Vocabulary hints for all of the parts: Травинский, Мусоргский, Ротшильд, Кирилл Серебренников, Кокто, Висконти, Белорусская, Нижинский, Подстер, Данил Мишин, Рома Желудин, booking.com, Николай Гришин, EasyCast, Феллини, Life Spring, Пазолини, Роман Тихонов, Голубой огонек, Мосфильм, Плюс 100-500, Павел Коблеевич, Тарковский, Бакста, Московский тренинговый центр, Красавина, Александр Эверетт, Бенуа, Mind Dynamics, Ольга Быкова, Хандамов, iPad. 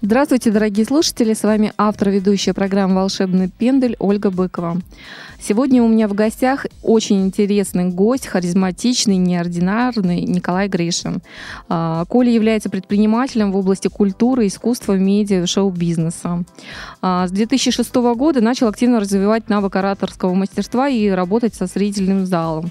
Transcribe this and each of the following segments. Здравствуйте, дорогие слушатели! С вами автор, ведущая программы «Волшебный пендель» Ольга Быкова. Сегодня у меня в гостях очень интересный гость, харизматичный, неординарный Николай Гришин. Коля является предпринимателем в области культуры, искусства, медиа, шоу-бизнеса. С 2006 года начал активно развивать навык ораторского мастерства и работать со зрительным залом.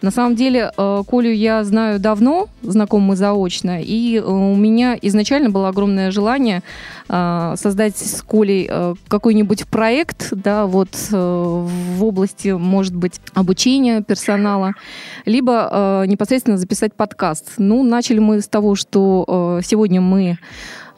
На самом деле, Колю я знаю давно, знакомы мы заочно, и у меня изначально было огромное желание создать с Колей какой-нибудь проект, да, вот в области, может быть, обучения персонала, либо непосредственно записать подкаст. Ну, начали мы с того, что сегодня мы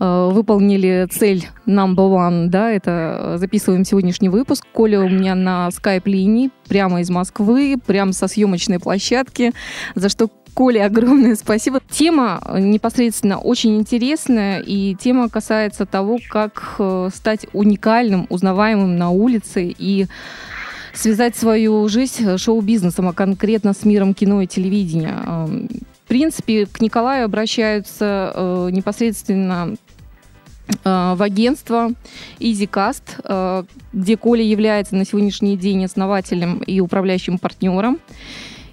выполнили цель number one, да, это записываем сегодняшний выпуск. Коля у меня на скайп-линии, прямо из Москвы, прямо со съемочной площадки, за что Коле огромное спасибо. Тема непосредственно очень интересная, и тема касается того, как стать уникальным, узнаваемым на улице и связать свою жизнь шоу-бизнесом, а конкретно с миром кино и телевидения. В принципе, к Николаю обращаются непосредственно в агентство EasyCast, где Коля является на сегодняшний день основателем и управляющим партнером.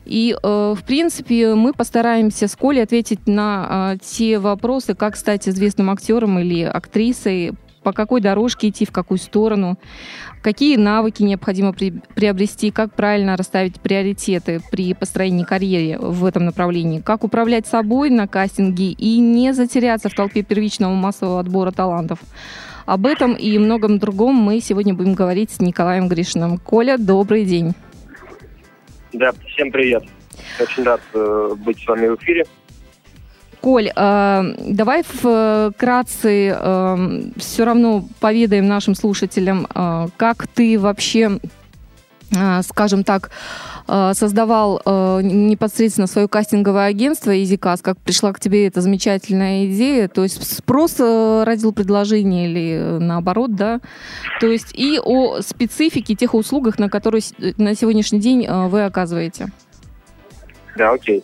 И, в принципе, мы постараемся с Колей ответить на те вопросы, как стать известным актером или актрисой, по какой дорожке идти, в какую сторону, какие навыки необходимо приобрести, как правильно расставить приоритеты при построении карьеры в этом направлении, как управлять собой на кастинге и не затеряться в толпе первичного массового отбора талантов. Об этом и многом другом мы сегодня будем говорить с Николаем Гришиным. Коля, добрый день. Да, всем привет. Очень рад быть с вами в эфире. Коль, давай вкратце все равно поведаем нашим слушателям, как ты вообще, скажем так, создавал непосредственно свое кастинговое агентство EasyCast, как пришла к тебе эта замечательная идея, то есть спрос родил предложение или наоборот, да, то есть и о специфике тех услугах, на которые на сегодняшний день вы оказываете. Да, окей.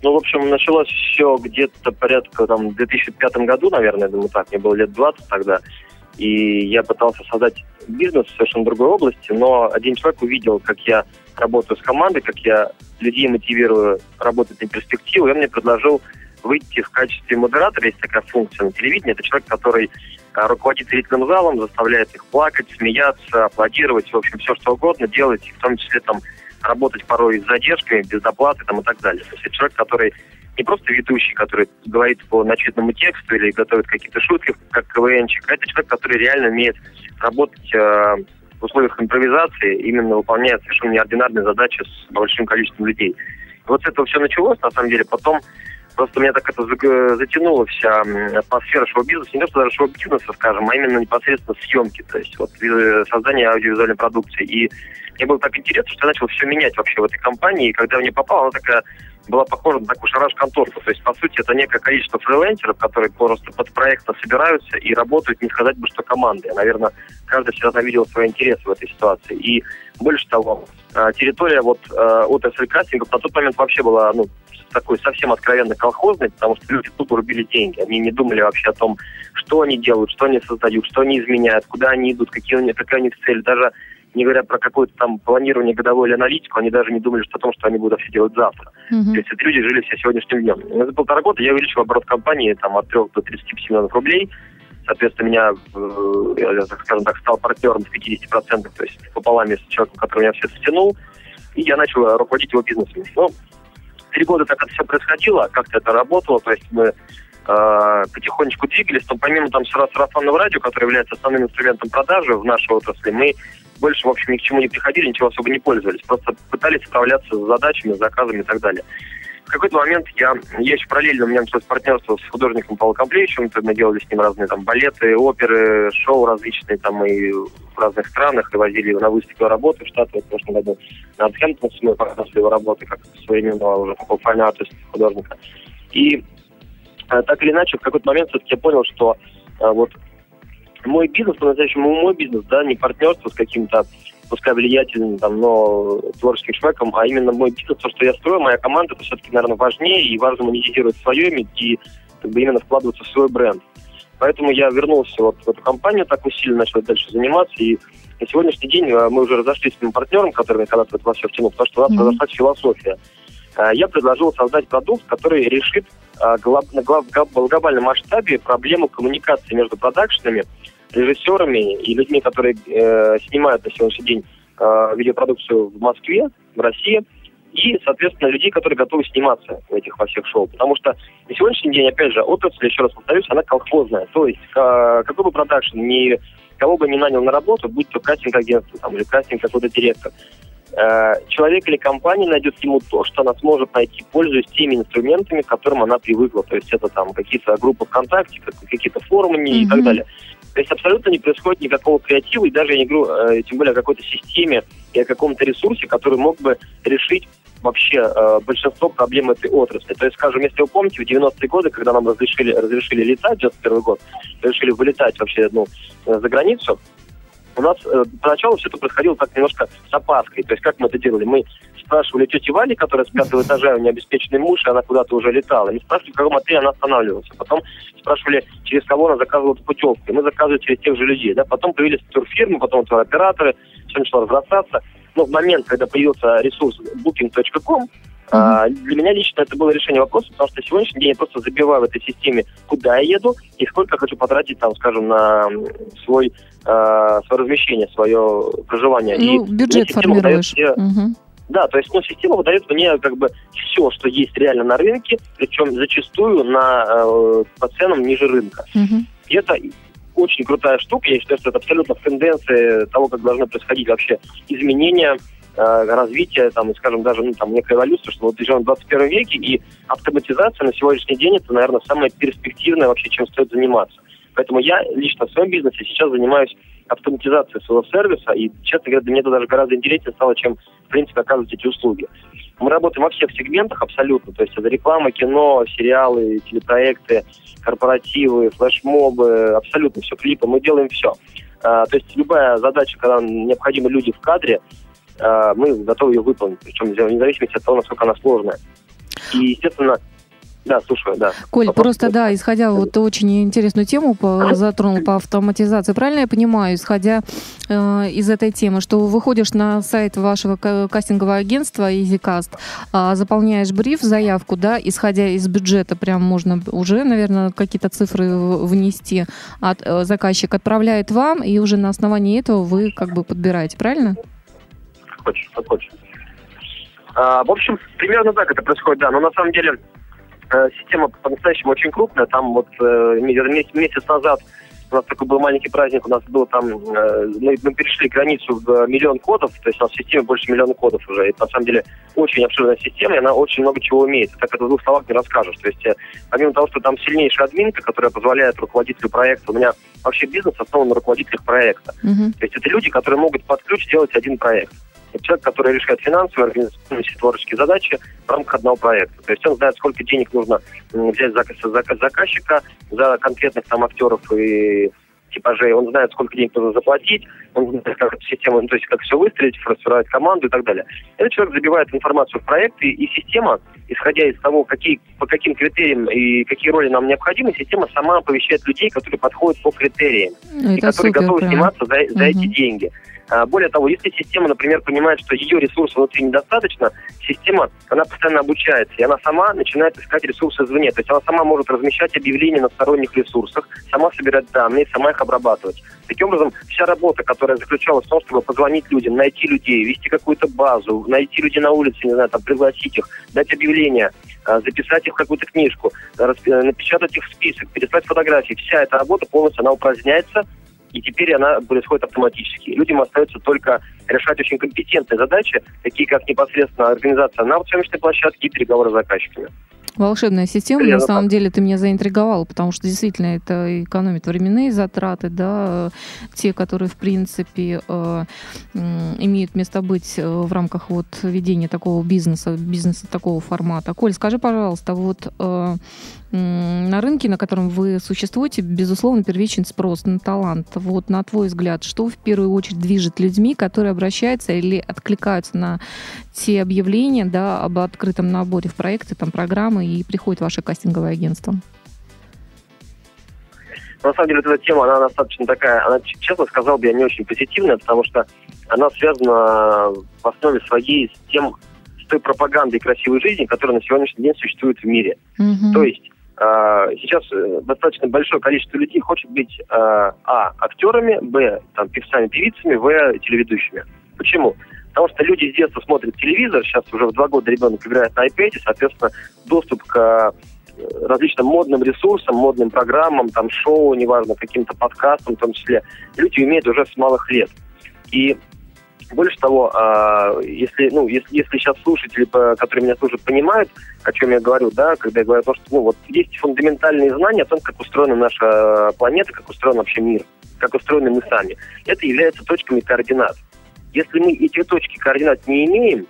Ну, в общем, началось все где-то порядка в 2005 году, наверное, думаю так, мне было лет 20 тогда, и я пытался создать бизнес в совершенно другой области, но один человек увидел, как я работаю с командой, как я людей мотивирую работать на перспективу, и он мне предложил выйти в качестве модератора, есть такая функция на телевидении, это человек, который руководит зрительным залом, заставляет их плакать, смеяться, аплодировать, в общем, все что угодно делать, в том числе там работать порой с задержками, без доплаты там, и так далее. То есть это человек, который не просто ведущий, который говорит по начитанному тексту или готовит какие-то шутки, как КВНчик, а это человек, который реально умеет работать в условиях импровизации, именно выполняя совершенно неординарные задачи с большим количеством людей. И вот с этого все началось, на самом деле. Потом просто меня так это затянуло, вся атмосфера шоу-бизнеса, не просто даже шоу-бизнеса, скажем, а именно непосредственно съемки, то есть вот создание аудиовизуальной продукции. И мне было так интересно, что я начал все менять вообще в этой компании, и когда я в нее попал, она такая была похожа на такую шараш-конторку. То есть, по сути, это некое количество фрилансеров, которые просто под проекты собираются и работают, не сказать бы, что команды. Наверное, каждый всегда видел свои интересы в этой ситуации. И больше того, территория вот отрасли кастинга на тот момент вообще была, ну, такой совсем откровенно колхозной, потому что люди тут рубили деньги. Они не думали вообще о том, что они делают, что они создают, что они изменяют, куда они идут, какая у них цель. Даже не говоря про какое-то там планирование годовой или аналитику, они даже не думали о том, что они будут все делать завтра. То есть эти люди жили все сегодняшним днем. За полтора года я увеличил оборот компании там, от 3 до 35 миллионов рублей. Соответственно, я, скажем так, стал партнером в 50%, то есть пополам с человеком, который меня все это втянул, и я начал руководить его бизнесом. Ну, 3 года так это все происходило, как-то это работало, то есть мы потихонечку двигались, но помимо там сарафанного радио, которое является основным инструментом продажи в нашей отрасли, мы больше, в общем, ни к чему не приходили, ничего особо не пользовались, просто пытались справляться с задачами, с заказами и так далее. в какой-то момент я еще параллельно, у меня началось партнерство с художником Павлом Коблеевичем, мы делали с ним разные там балеты, оперы, шоу различные там и в разных странах, и возили его на выставку работы в Штаты, вот, в прошлом году на Атхенплэсе мы показали его работы как современного уже такого файна-арта художника. И так или иначе, в какой-то момент все-таки я понял, что вот мой бизнес, по-настоящему мой бизнес, да, не партнерство с каким-то, пускай влиятельным, там, но творческим человеком, а именно мой бизнес, то, что я строю, моя команда, это все-таки, наверное, важнее, и важно монетизировать свое имя и как бы, именно вкладываться в свой бренд. Поэтому я вернулся вот в эту компанию, так усиленно начал дальше заниматься, и на сегодняшний день мы уже разошлись с моим партнером, который когда-то это во все втянул, потому что у нас разошлась философия. Я предложил создать продукт, который решит в глобальном масштабе проблему коммуникации между продакшенами, режиссерами и людьми, которые снимают на сегодняшний день видеопродукцию в Москве, в России, и, соответственно, людей, которые готовы сниматься в этих во всех шоу. Потому что на сегодняшний день, опять же, отрасль, еще раз повторюсь, она колхозная. То есть, какой бы продакшен, ни кого бы ни нанял на работу, будь то кастинг-агентство там, или кастинг какой-то директор, человек или компания найдет ему то, что она сможет найти, пользуясь теми инструментами, к которым она привыкла. То есть это там какие-то группы ВКонтакте, какие-то форумы и так далее. То есть абсолютно не происходит никакого креатива, и даже я не говорю, тем более о какой-то системе и о каком-то ресурсе, который мог бы решить вообще большинство проблем этой отрасли. То есть, скажем, если вы помните, в 90-е годы, когда нам разрешили летать, 91-й год, разрешили вылетать вообще за границу, у нас поначалу все это происходило так немножко с опаской. То есть как мы это делали? Мы спрашивали тети Вали, которая с 5-го этажа, у нее обеспеченный муж, и она куда-то уже летала. Мы спрашивали, в каком отеле она останавливалась. Потом спрашивали, через кого она заказывала путевку. И мы заказывали через тех же людей. Да? Потом появились турфирмы, потом туроператоры. Все начало разбросаться. Но в момент, когда появился ресурс booking.com, для меня лично это было решение вопроса, потому что сегодняшний день я просто забиваю в этой системе, куда я еду и сколько хочу потратить, там, скажем, на свое размещение, свое проживание. Ну, и бюджет формируешь. Мне, да, то есть система выдает мне как бы все, что есть реально на рынке, причем зачастую по ценам ниже рынка. И это очень крутая штука. Я считаю, что это абсолютно в тенденции того, как должны происходить вообще изменения, развитие, там, скажем, даже некая эволюция, что мы живем в 21 веке, и автоматизация на сегодняшний день это, наверное, самое перспективное вообще, чем стоит заниматься. Поэтому я лично в своем бизнесе сейчас занимаюсь автоматизацией своего сервиса, и, честно говоря, для меня это даже гораздо интереснее стало, чем, в принципе, оказывать эти услуги. Мы работаем во всех сегментах абсолютно, то есть это реклама, кино, сериалы, телепроекты, корпоративы, флешмобы, абсолютно все, клипы, мы делаем все. То есть любая задача, когда необходимы люди в кадре, мы готовы ее выполнить, причем вне зависимости от того, насколько она сложная. И, естественно, да, слушаю, да. Коль, просто, да, исходя вот очень интересную тему затронул по автоматизации. Правильно я понимаю, исходя из этой темы, что выходишь на сайт вашего кастингового агентства EasyCast, заполняешь бриф, заявку, да, исходя из бюджета, прям можно уже, наверное, какие-то цифры внести, заказчик отправляет вам, и уже на основании этого вы как бы подбираете, правильно? В общем, примерно так это происходит, да. Но на самом деле система по-настоящему очень крупная. Там вот месяц назад у нас такой был маленький праздник, у нас было там, мы перешли границу в 1 миллион кодов, то есть у нас в системе больше 1 миллион кодов уже. Это на самом деле очень обширная система, и она очень много чего умеет. Так это в 2 словах не расскажешь. То есть помимо того, что там сильнейшая админка, которая позволяет руководителю проекта, у меня вообще бизнес основан на руководителях проекта. То есть это люди, которые могут под ключ делать один проект. Это человек, который решает финансовые, организационные, творческие задачи в рамках одного проекта. То есть он знает, сколько денег нужно взять заказчика за конкретных там актеров и типажей. Он знает, сколько денег нужно заплатить, он знает, как эту систему, то есть как все выстроить, формировать команду и так далее. Этот человек забивает информацию в проект, и система, исходя из того, по каким критериям и какие роли нам необходимы, система сама оповещает людей, которые подходят по критериям, и которые готовы сниматься за эти деньги. Более того, если система, например, понимает, что ее ресурсов внутри недостаточно, система, она постоянно обучается, и она сама начинает искать ресурсы извне. То есть она сама может размещать объявления на сторонних ресурсах, сама собирать данные, сама их обрабатывать. Таким образом, вся работа, которая заключалась в том, чтобы позвонить людям, найти людей, вести какую-то базу, найти людей на улице, не знаю, там, пригласить их, дать объявления, записать их в какую-то книжку, напечатать их в список, переслать фотографии. Вся эта работа полностью, она упраздняется и теперь она происходит автоматически. Людям остается только решать очень компетентные задачи, такие как непосредственно организация на съемочной площадке и переговоры с заказчиками. Волшебная система, на самом деле, ты меня заинтриговала, потому что действительно это экономит временные затраты, да, те, которые, в принципе, имеют место быть в рамках вот ведения такого бизнеса такого формата. Коль, скажи, пожалуйста, вот на рынке, на котором вы существуете, безусловно, первичен спрос на талант. Вот, на твой взгляд, что в первую очередь движет людьми, которые обращаются или откликаются на те объявления, да, об открытом наборе в проекты, там, программы, и приходит в ваше кастинговое агентство? На самом деле, эта тема, она достаточно такая, она, честно сказал бы, я не очень позитивная, потому что она связана в основе своей с той пропагандой красивой жизни, которая на сегодняшний день существует в мире. Mm-hmm. То есть сейчас достаточно большое количество людей хочет быть актерами, б, там, певцами, певицами, в, телеведущими. Почему? Потому что люди с детства смотрят телевизор, сейчас уже в 2 года ребенок играет на iPad, соответственно, доступ к различным модным ресурсам, модным программам, там, шоу, неважно, каким-то подкастам, в том числе, люди умеют уже с малых лет. И больше того, если сейчас слушатели, которые меня слушают, понимают, о чем я говорю, да, когда я говорю о том, что вот есть фундаментальные знания о том, как устроена наша планета, как устроен вообще мир, как устроены мы сами. Это является точками координат. Если мы эти точки координат не имеем,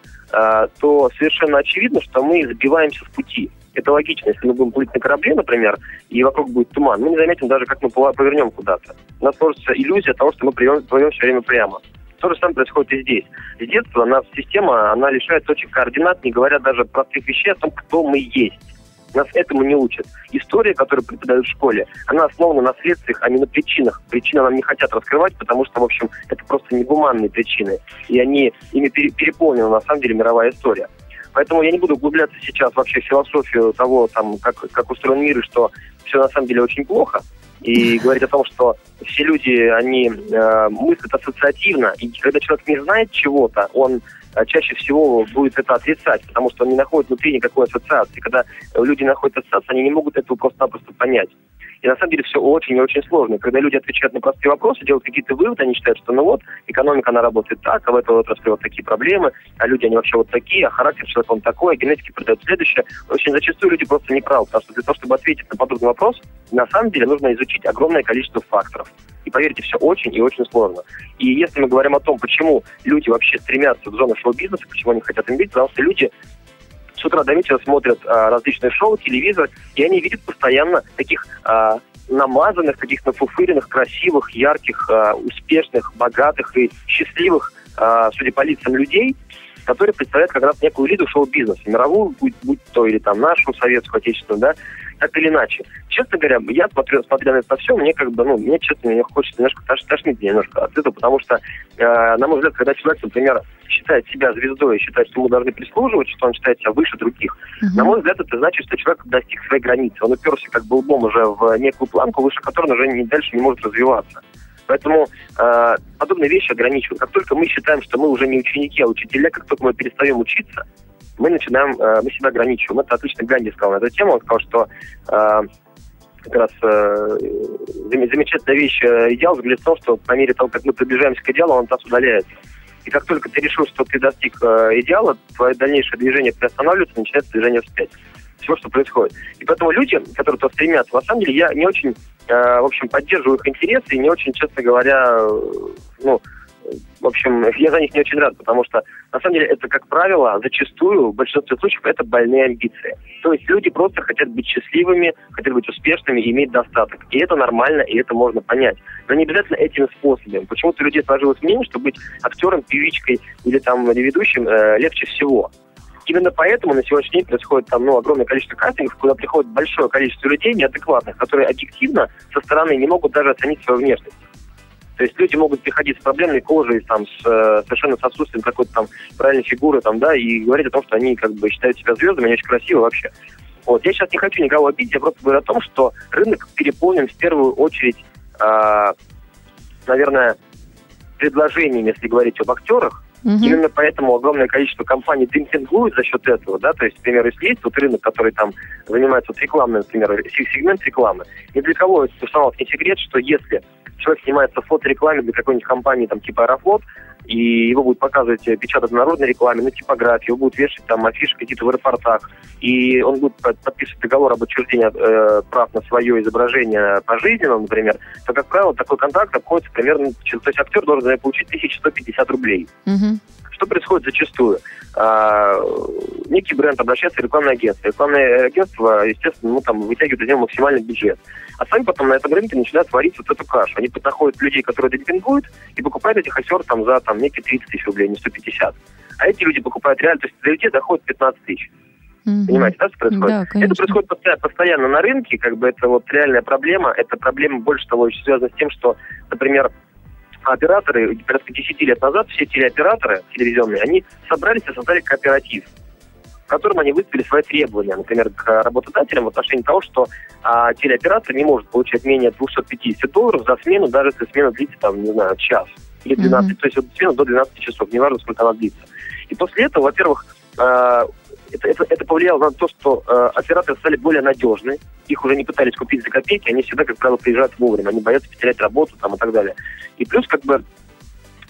то совершенно очевидно, что мы сбиваемся с пути. Это логично. Если мы будем плыть на корабле, например, и вокруг будет туман, мы не заметим даже, как мы повернем куда-то. У нас сложится иллюзия того, что мы плывем все время прямо. То же самое происходит и здесь. С детства нас система, она лишает точек координат, не говоря даже про простых вещей, о том, кто мы есть. Нас этому не учат. История, которую преподают в школе, она основана на следствиях, а не на причинах. Причины нам не хотят раскрывать, потому что, в общем, это просто негуманные причины. И ими переполнена, на самом деле, мировая история. Поэтому я не буду углубляться сейчас вообще в философию того, там, как устроен мир, и что все на самом деле очень плохо. И говорить о том, что все люди, они мыслят ассоциативно, и когда человек не знает чего-то, он чаще всего будет это отрицать, потому что он не находит внутри никакой ассоциации. Когда люди находят ассоциацию, они не могут этого просто-напросто понять. И на самом деле все очень и очень сложно. Когда люди отвечают на простые вопросы, делают какие-то выводы, они считают, что ну вот, экономика, она работает так, а в этой отрасли вот такие проблемы, а люди, они вообще вот такие, а характер человека он такой, а генетики придают следующее. Очень зачастую люди просто не правы, потому что для того, чтобы ответить на подобный вопрос, на самом деле нужно изучить огромное количество факторов. И поверьте, все очень и очень сложно. И если мы говорим о том, почему люди вообще стремятся в зону шоу-бизнеса, почему они хотят им быть, потому что люди с утра до вечера смотрят различные шоу, телевизор, и они видят постоянно таких намазанных, таких нафуфыренных, красивых, ярких, успешных, богатых и счастливых, судя по лицам, людей, которые представляют как раз некую элиту шоу-бизнеса, мировую, будь то или там нашу, советскую, отечественную, да, так или иначе. Честно говоря, я смотрю на это все, мне как бы, мне, честно, мне хочется немножко тошнить немножко от этого, потому что, на мой взгляд, когда человек, например, считает себя звездой, считает, что ему должны прислуживать, что он считает себя выше других, на мой взгляд, это значит, что человек достиг своей границы, он уперся как бы лбом уже в некую планку, выше которой он уже дальше не может развиваться. Поэтому подобные вещи ограничивают. Как только мы считаем, что мы уже не ученики, а учителя, как только мы перестаем учиться, мы начинаем, мы себя ограничиваем. Это отлично Ганди сказал на эту тему. Он сказал, что как раз замечательная вещь идеал заключается в том, что по мере того, как мы приближаемся к идеалу, он от нас удаляется. И как только ты решил, что ты достиг идеала, твое дальнейшее движение приостанавливается, начинается движение вспять. Всего, что происходит. И поэтому люди, которые то стремятся, на самом деле, я не очень, в общем, поддерживаю их интересы и не очень, честно говоря, в общем, я за них не очень рад, потому что, на самом деле, это, как правило, зачастую, в большинстве случаев, это больные амбиции. То есть люди просто хотят быть счастливыми, хотят быть успешными и иметь достаток. И это нормально, и это можно понять. Но не обязательно этим способом. Почему-то у людей сложилось мнение, что быть актером, певичкой или там ведущим легче всего. Именно поэтому на сегодняшний день происходит там, огромное количество кастингов, куда приходит большое количество людей неадекватных, которые объективно со стороны не могут даже оценить свою внешность. То есть люди могут приходить с проблемной кожей, там, совершенно с отсутствием какой-то там правильной фигуры, там, да, и говорить о том, что они как бы считают себя звездами, они очень красивы вообще. Вот. Я сейчас не хочу никого обидеть, я просто говорю о том, что рынок переполнен в первую очередь, наверное, предложениями, если говорить об актерах, Угу. Именно поэтому огромное количество компаний демпингует за счет этого, да, то есть, к примеру, если есть вот рынок, который там занимается вот рекламным, например, сегмент рекламы, ни для кого это не секрет, что если человек снимается в фоторекламе для какой-нибудь компании, там, типа Аэрофлот, и его будут показывать, печатать в народной рекламе, на типографии, его будут вешать там афиши какие-то в аэропортах, и он будет подписывать договор об учреждении прав на свое изображение пожизненно, например, то, как правило, такой контракт обходится примерно... То есть актер должен, наверное, получить 1150 рублей. Угу. Что происходит зачастую? Некий бренд обращается в рекламное агентство. Рекламное агентство, естественно, ну, там, вытягивает из него максимальный бюджет. А сами потом на этом рынке начинают варить вот эту кашу. Они находят людей, которые демпингуют, и покупают этих актеров там, за там, некие 30 тысяч рублей, не 150. А эти люди покупают реально, то есть для людей доходит 15 тысяч. Mm-hmm. Понимаете, да, что происходит? Да, конечно. Это происходит постоянно на рынке, как бы это вот реальная проблема. Эта проблема больше того еще связана с тем, что, например, операторы, порядка 10 лет назад все телеоператоры телевизионные, они собрались и создали кооператив, в котором они выставили свои требования, например, к работодателям в отношении того, что телеоператор не может получать менее $250 за смену, даже если смена длится, там, не знаю, час или 12, то есть вот смена до 12 часов, неважно, сколько она длится. И после этого, во-первых, это повлияло на то, что операторы стали более надежны, их уже не пытались купить за копейки, они всегда, как правило, приезжают вовремя, они боятся потерять работу там, и так далее. И плюс, как бы,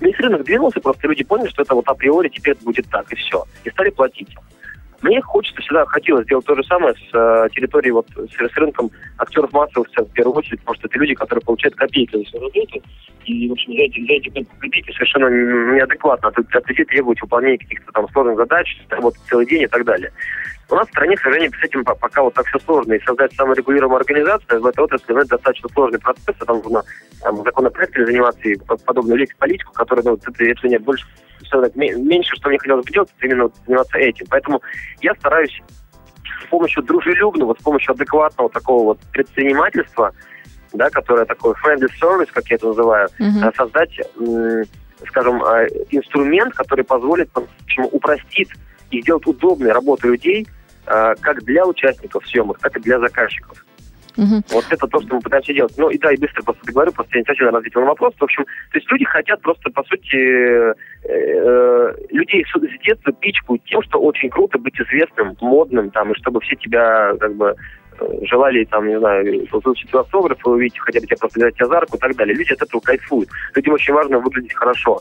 весь рынок двинулся, просто люди поняли, что это вот априори теперь будет так, и все, и стали платить. Мне хочется, всегда хотелось сделать то же самое с территорией, вот, с рынком актеров массовых сцен, в первую очередь, потому что это люди, которые получают копейки за свою работу, и, в общем, за эти копейки совершенно неадекватно от людей требовать выполнения каких-то там сложных задач, работать целый день и так далее. У нас в стране, к сожалению, с этим пока вот так все сложно, и создать саморегулируемую организацию в этой отрасли, это достаточно сложный процесс, потому что нужно законопроектами заниматься и подобную политику, которая, ну, это у меня больше... Меньше, что мне хотелось бы делать, это именно заниматься этим. Поэтому я стараюсь с помощью дружелюбного, с помощью адекватного такого вот предпринимательства, да, которое такое friendly service, как я это называю, создать, скажем, инструмент, который позволит, упростит и сделать удобной работу людей как для участников съемок, так и для заказчиков. Угу. Вот это то, что мы пытаемся делать. Ну и да, и быстро просто договорю, просто я не совсем развить на вопрос. В общем, то есть люди хотят просто, по сути, людей с детства пичкают тем, что очень круто быть известным, модным, там, и чтобы все тебя, как бы, желали, там, не знаю, получить автограф, увидеть, хотя бы тебя просто взять за руку и так далее. Люди от этого кайфуют. Людям очень важно выглядеть хорошо.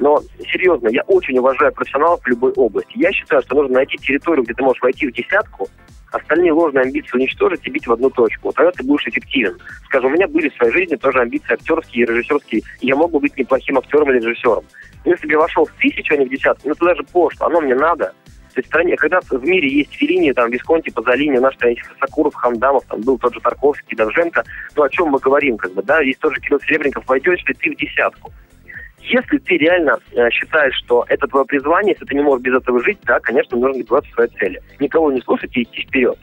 Но, серьезно, я очень уважаю профессионалов в любой области. Я считаю, что нужно найти территорию, где ты можешь войти в десятку, остальные ложные амбиции уничтожить и бить в одну точку. Тогда ты будешь эффективен. Скажу, у меня были в своей жизни тоже амбиции актерские и режиссерские. Я мог бы быть неплохим актером или режиссером. Но если бы я вошел в 1000, а не в 10, ну это даже пошло, оно мне надо. То есть в стране, когда в мире есть Феллини, там, Висконти, Пазолини, наш Сокуров, Хандамов, там был тот же Тарковский, Довженко, ну о чем мы говорим, как бы, да, есть тоже Кирилл Серебренников, войдешь ли ты в 10. Если ты реально считаешь, что это твое призвание, если ты не можешь без этого жить, да, конечно, нужно добиваться своей цели. Никого не слушать и идти вперед.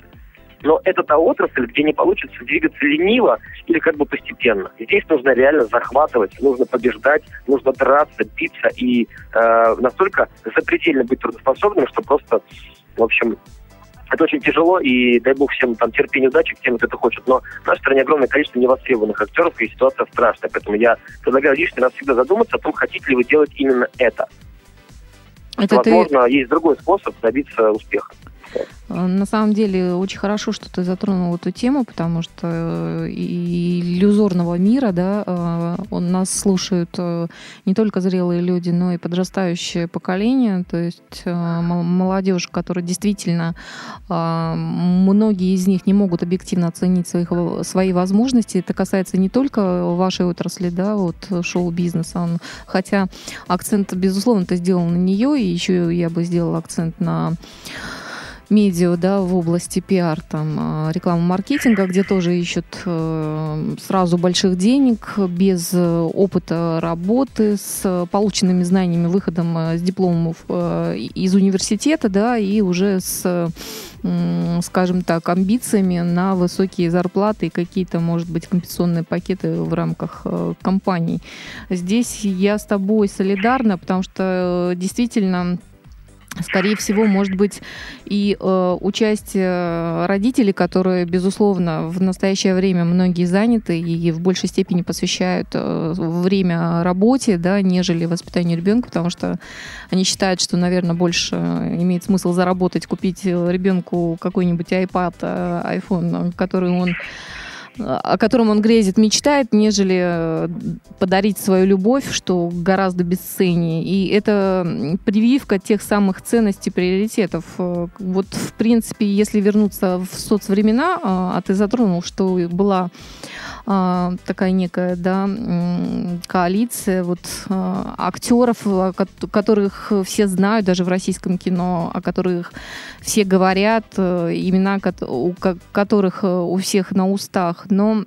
Но это та отрасль, где не получится двигаться лениво или как бы постепенно. Здесь нужно реально захватывать, нужно побеждать, нужно драться, биться и настолько запредельно быть трудоспособным, что просто, в общем, это очень тяжело, и дай бог всем там терпения, удачи, тем, кто это хочет. Но в нашей стране огромное количество невостребованных актеров, и ситуация страшная. Поэтому я предлагаю лишний раз всегда задуматься о том, хотите ли вы делать именно это. Возможно, есть другой способ добиться успеха. На самом деле, очень хорошо, что ты затронул эту тему, потому что иллюзорного мира, да, нас слушают не только зрелые люди, но и подрастающее поколение, то есть молодежь, которая действительно, многие из них не могут объективно оценить свои возможности. Это касается не только вашей отрасли, да, вот шоу-бизнеса, хотя акцент, безусловно, ты сделал на нее, и еще я бы сделала акцент на... медиа, да, в области пиар, там, рекламы, маркетинга, где тоже ищут сразу больших денег, без опыта работы, с полученными знаниями, выходом с дипломов из университета, да, и уже с, скажем так, амбициями на высокие зарплаты и какие-то, может быть, компенсационные пакеты в рамках компаний. Здесь я с тобой солидарна, потому что действительно Скорее всего, может быть, и участие родителей, которые, безусловно, в настоящее время многие заняты и в большей степени посвящают время работе, да, нежели воспитанию ребенка, потому что они считают, что, наверное, больше имеет смысл заработать, купить ребенку какой-нибудь iPad, iPhone, о котором он грезит, мечтает, нежели подарить свою любовь, что гораздо бесценнее. И это прививка тех самых ценностей, приоритетов. Вот, в принципе, если вернуться в соцвремена, а ты затронул, что была такая некая, да, коалиция вот, актеров, которых все знают, даже в российском кино, о которых все говорят, имена у которых у всех на устах. Но,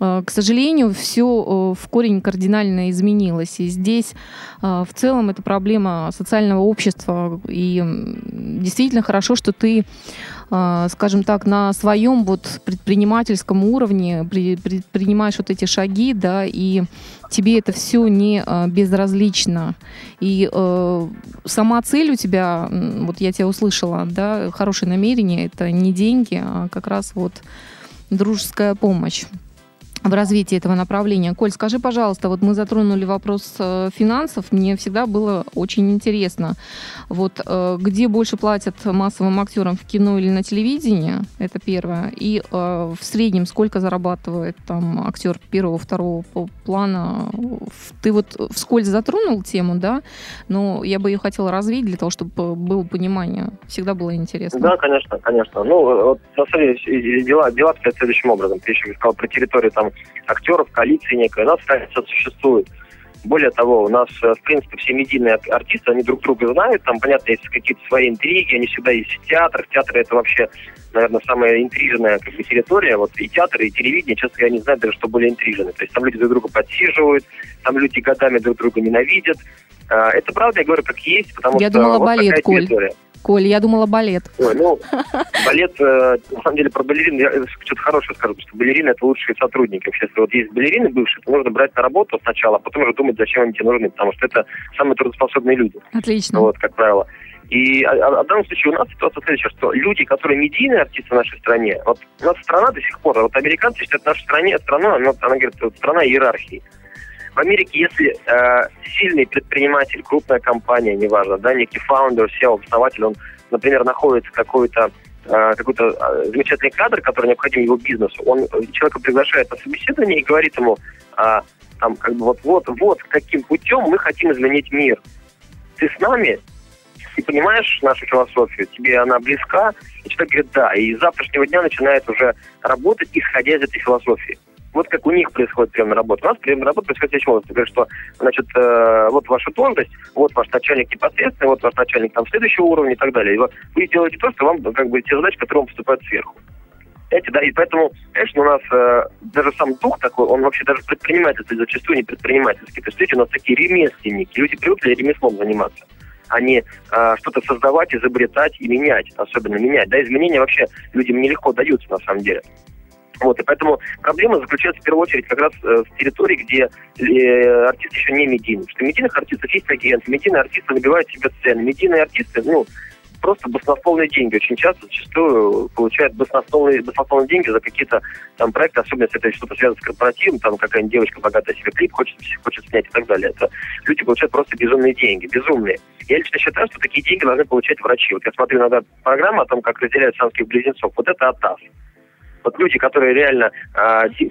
к сожалению, все в корень кардинально изменилось. И здесь в целом это проблема социального общества. И действительно хорошо, что ты, скажем так, на своем вот предпринимательском уровне предпринимаешь вот эти шаги, да, и тебе это все не безразлично. И сама цель у тебя, вот я тебя услышала, да, хорошее намерение, это не деньги, а как раз вот дружеская помощь в развитии этого направления. Коль, скажи, пожалуйста, вот мы затронули вопрос финансов, мне всегда было очень интересно, вот где больше платят массовым актерам, в кино или на телевидении, это первое, и в среднем сколько зарабатывает там актер первого, второго плана? Ты вот вскользь затронул тему, да, но я бы ее хотела развить для того, чтобы было понимание, всегда было интересно. Да, конечно, конечно. Ну, вот, на самом деле, дела обстоят следующим образом. Ты еще сказал про территорию там актеров, коалиции некая. У нас коалиция существует. Более того, у нас, в принципе, все медийные артисты, они друг друга знают. Там, понятно, есть какие-то свои интриги, они всегда есть в театрах. Театр — это вообще, наверное, самая интриженная как бы территория. Вот и театр, и телевидение, честно говоря, не знаю даже, что более интрижены. То есть там люди друг друга подсиживают, там люди годами друг друга ненавидят. Это правда, я говорю, как есть, потому я что думала, вот балет, такая территория. Коль, я думала, балет. Ой, ну, балет, на самом деле, про балерин я что-то хорошее скажу, потому что балерины — это лучшие сотрудники. Если вот есть балерины бывшие, то нужно брать на работу сначала, а потом уже думать, зачем они тебе нужны, потому что это самые трудоспособные люди. Отлично. Вот, как правило. И в данном случае у нас ситуация следующая, что люди, которые медийные артисты в нашей стране, вот у нас страна до сих пор, вот американцы считают нашу страну, она говорит, вот, страна иерархии. В Америке, если сильный предприниматель, крупная компания, неважно, да, некий фаундер, SEO, основатель, он, например, находит какой-то замечательный кадр, который необходим его бизнесу, он человека приглашает на собеседование и говорит ему, там, как бы, вот каким путем мы хотим изменить мир. Ты с нами? Ты понимаешь нашу философию? Тебе она близка? И человек говорит, да. И с завтрашнего дня начинает уже работать, исходя из этой философии. Вот как у них происходит приемная работа. У нас приемная работа происходит следующим образом. Ты говоришь, что, значит, вот ваша должность, вот ваш начальник непосредственно, вот ваш начальник там следующего уровня и так далее. И вот вы делаете то, что вам, как бы, те задачи, которые вам поступают сверху. Знаете, да, и поэтому, конечно, у нас даже сам дух такой, он вообще даже предпринимательский, зачастую не предпринимательский. То есть, видите, у нас такие ремесленники, люди привыкли ремеслом заниматься, а не что-то создавать, изобретать и менять, особенно менять. Да, изменения вообще людям нелегко даются, на самом деле. Вот, и поэтому проблема заключается в первую очередь как раз в территории, где артисты еще не медийны. Что медийных артистов есть агенты, медийные артисты набивают себе сцены. Медийные артисты, ну, просто баснословные деньги. Очень часто зачастую получают баснословные деньги за какие-то там проекты, особенно если это что-то связано с корпоративом, там какая-нибудь девочка богатая себе клип хочет снять и так далее. Это люди получают просто безумные деньги, безумные. Я лично считаю, что такие деньги должны получать врачи. Вот я смотрю иногда программу о том, как разделяют самских близнецов. Вот это атас. Вот люди, которые реально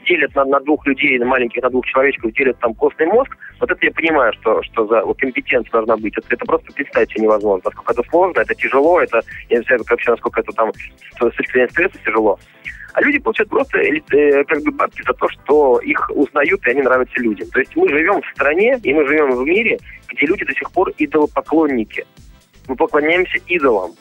делят на двух людей, на маленьких, на двух человечков, делят там костный мозг, вот это я понимаю, что за вот, компетенция должна быть. Это просто представить себе невозможно. Насколько это сложно, это тяжело, это, я не знаю вообще, насколько это там с точки зрения стресса тяжело. А люди получают просто как бы бабки за то, что их узнают и они нравятся людям. То есть мы живем в стране и мы живем в мире, где люди до сих пор идолопоклонники. Мы поклоняемся идолам.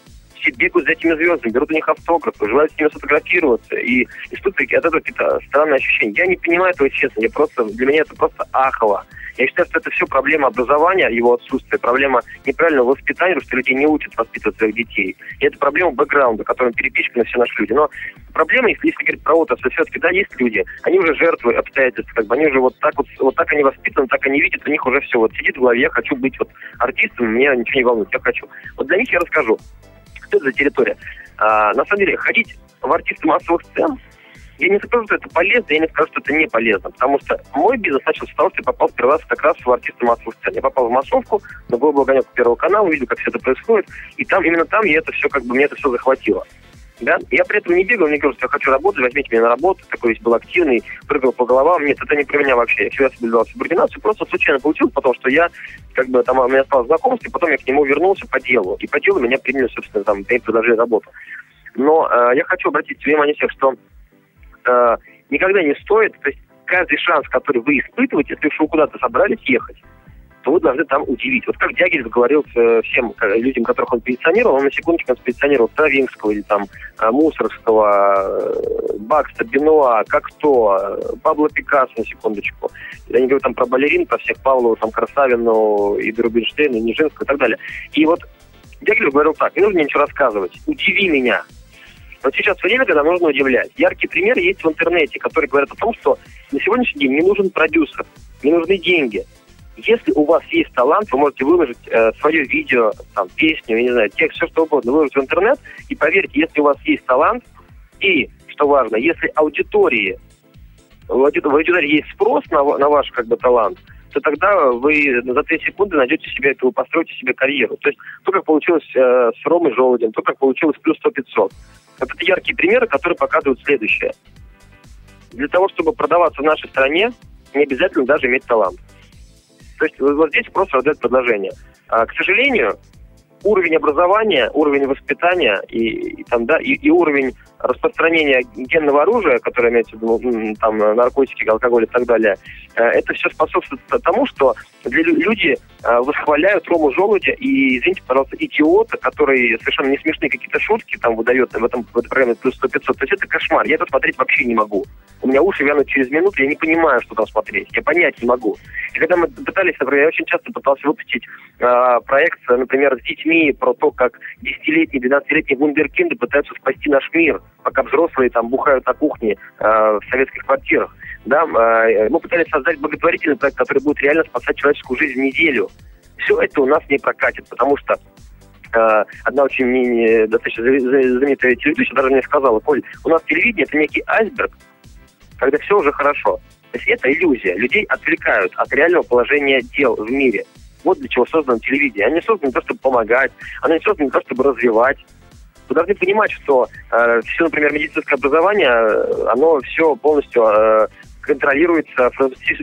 все бегают за этими звездами, берут у них автографы, желают с ними сфотографироваться. И испытывают от этого какие-то странные ощущения. Я не понимаю этого, честно. Я просто, для меня это просто ахово. Я считаю, что это все проблема образования, его отсутствие, проблема неправильного воспитания, потому что люди не учат воспитывать своих детей. И это проблема бэкграунда, которым перепичканы все наши люди. Но проблема, если говорить про отрасль, все-таки, да, есть люди, они уже жертвы обстоятельств, как бы, они уже вот так они воспитаны, так они видят, у них уже все вот сидит в голове, я хочу быть вот артистом, меня ничего не волнует, я хочу. Вот для них я расскажу, что это за территория. На самом деле, ходить в артисты массовых сцен, я не скажу, что это полезно, я не скажу, что это не полезно, потому что мой бизнес начался с того, что я попал впервые как раз в артисты массовых сцен. Я попал в массовку, на Голубой огонек Первого канала, увидел, как все это происходит, и там, именно там я это все, как бы, мне это все захватило. Да? Я при этом не бегал, мне говорю, что я хочу работать, возьмите меня на работу, такой весь был активный, прыгал по головам, нет, это не про меня вообще, я всегда соблюдал субординацию, просто случайно получилось, потому что я, как бы, там, у меня стало знакомство, и потом я к нему вернулся по делу, и по делу меня приняли, собственно, там, и предложили работу. Но я хочу обратить внимание всех, что никогда не стоит, то есть каждый шанс, который вы испытываете, если вы куда-то собрались ехать, то вы должны там удивить. Вот как Дягилев говорил всем людям, которых он позиционировал, он на секундочку позиционировал Травинского или там Мусоргского, Бакста, Бенуа, Кокто, Пабло Пикассо на секундочку. Я не говорю там про балерин, про всех Павлова, там Красавину, Игору Бенштейна, Нижинского и так далее. И вот Дягилев говорил так: не нужно мне ничего рассказывать, удиви меня. Вот сейчас время, когда нужно удивлять. Яркий пример есть в интернете, который говорит о том, что на сегодняшний день не нужен продюсер, не нужны деньги. Если у вас есть талант, вы можете выложить свое видео, там, песню, я не знаю, текст, все что угодно, выложить в интернет. И поверьте, если у вас есть талант, и, что важно, если в аудитории есть спрос на ваш, как бы, талант, то тогда вы за 3 секунды найдете себе, вы построите себе карьеру. То есть то, как получилось с Ромой Желудиным, то, как получилось плюс 100-500. Вот это яркие примеры, которые показывают следующее. Для того, чтобы продаваться в нашей стране, не обязательно даже иметь талант. То есть вот здесь просто раздает предложение. К сожалению, уровень образования, уровень воспитания и уровень распространения генного оружия, которое имеется в виду, там, наркотики, алкоголь и так далее, это все способствует тому, что люди восхваляют Рому Желудя и, извините, пожалуйста, идиота, который совершенно не смешные какие-то шутки там выдает в этой программе «Плюс 100-500». То есть это кошмар. Я это смотреть вообще не могу. У меня уши вянут через минуту, я не понимаю, что там смотреть. Я понять не могу. И когда мы пытались, например, я очень часто пытался выпустить проект, например, с детьми про то, как 10-летние, 12-летние вундеркинды пытаются спасти наш мир, пока взрослые там бухают на кухне в советских квартирах. Да? Мы пытались создать благотворительный проект, который будет реально спасать человеческую жизнь в неделю. Все это у нас не прокатит, потому что одна очень достаточно знаменитая телеведущая даже мне сказала: Коль, у нас телевидение – это некий айсберг, когда все уже хорошо. То есть это иллюзия. Людей отвлекают от реального положения дел в мире. Вот для чего создано телевидение. Оно не создано для того, чтобы помогать. Оно не создано для того, чтобы развивать. Вы должны понимать, что все, например, медицинское образование, оно все полностью контролируется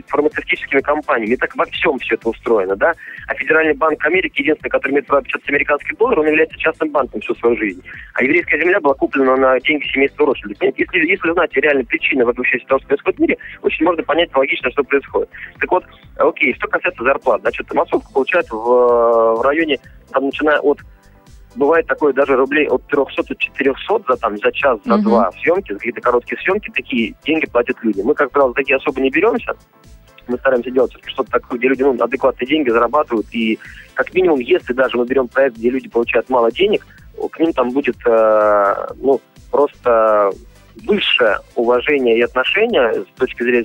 фармацевтическими компаниями. И так во всем все это устроено, да? А Федеральный банк Америки, единственный, который имеет право печатать американский доллар, он является частным банком всю свою жизнь. А еврейская земля была куплена на деньги семейства Ротшильда. Если знаете реальные причины вообще того, что происходит в мире, очень можно понять логично, что происходит. Так вот, окей, что касается зарплат. Значит, массовка получает в районе, там, начиная от... Бывает такое даже рублей от 300 до 400 за час, за два съемки, за какие-то короткие съемки, такие деньги платят люди. Мы, как правило, такие особо не беремся. Мы стараемся делать что-то такое, где люди адекватные деньги зарабатывают. И как минимум, если даже мы берем проект, где люди получают мало денег, к ним там будет просто высшее уважение и отношение с точки зрения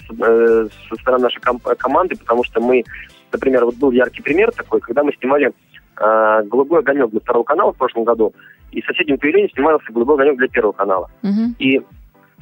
со стороны нашей команды, потому что мы, например, вот был яркий пример такой, когда мы снимали «Голубой огонек» для Второго канала в прошлом году, и в соседнем павильоне снимался «Голубой огонек» для Первого канала. И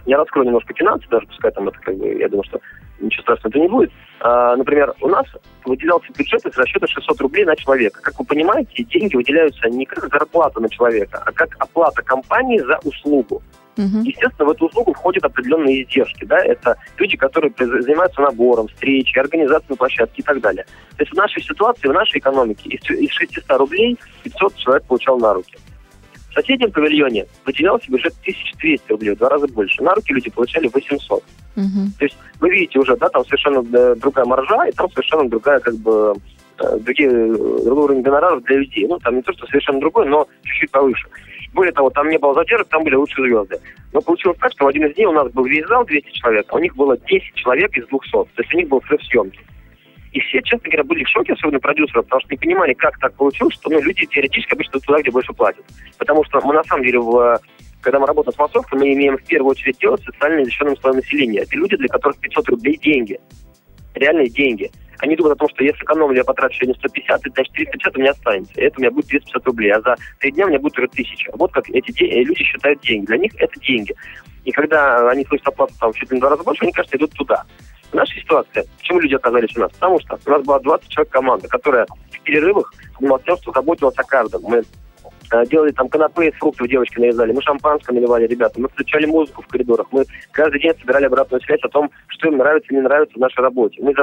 я раскрою немножко финансы, даже пускай там это, как бы, я думаю, что ничего страшного не будет. Например, у нас выделялся бюджет из расчета 600 рублей на человека. Как вы понимаете, деньги выделяются не как зарплата на человека, а как оплата компании за услугу. Естественно, в эту услугу входят определенные издержки, да, это люди, которые занимаются набором, встречи, организацией площадки и так далее. То есть в нашей ситуации, в нашей экономике из 600 рублей 500 человек получал на руки. В соседнем павильоне выделялся бюджет 1200 рублей, в 2 раза больше. На руки люди получали 800. То есть вы видите уже, да, там совершенно другая маржа, и там совершенно другая, как бы, другой уровень гонораров для людей. Ну, там не то, что совершенно другой, но чуть-чуть повыше. Более того, там не было задержек, там были лучшие звезды. Но получилось так, что в один из дней у нас был весь зал 200 человек, а у них было 10 человек из 200. То есть у них был срыв съемки. И все, честно говоря, были в шоке, особенно продюсеры, потому что не понимали, как так получилось, что люди теоретически обычно туда, где больше платят. Потому что мы на самом деле, когда мы работаем с массовкой, мы имеем в первую очередь дело с социально защищенным слоем населения. Это люди, для которых 500 рублей деньги. Реальные деньги. Они думают о том, что если экономлю, я потрачу сегодня 150, значит 350 у меня останется. Это у меня будет 350 рублей, а за 3 дня у меня будет 1000. Вот как эти люди считают деньги. Для них это деньги. И когда они слышат оплату там чуть ли не в 2 раза больше, они, конечно, идут туда. Наша ситуация, почему люди оказались у нас? Потому что у нас была 20 человек команда, которая в перерывах занималась тем, что заботилась о каждом. Мы делали там канапе из фруктов, девочки нарезали, мы шампанское наливали ребятам, мы включали музыку в коридорах, мы каждый день собирали обратную связь о том, что им нравится и не нравится в нашей работе. Мы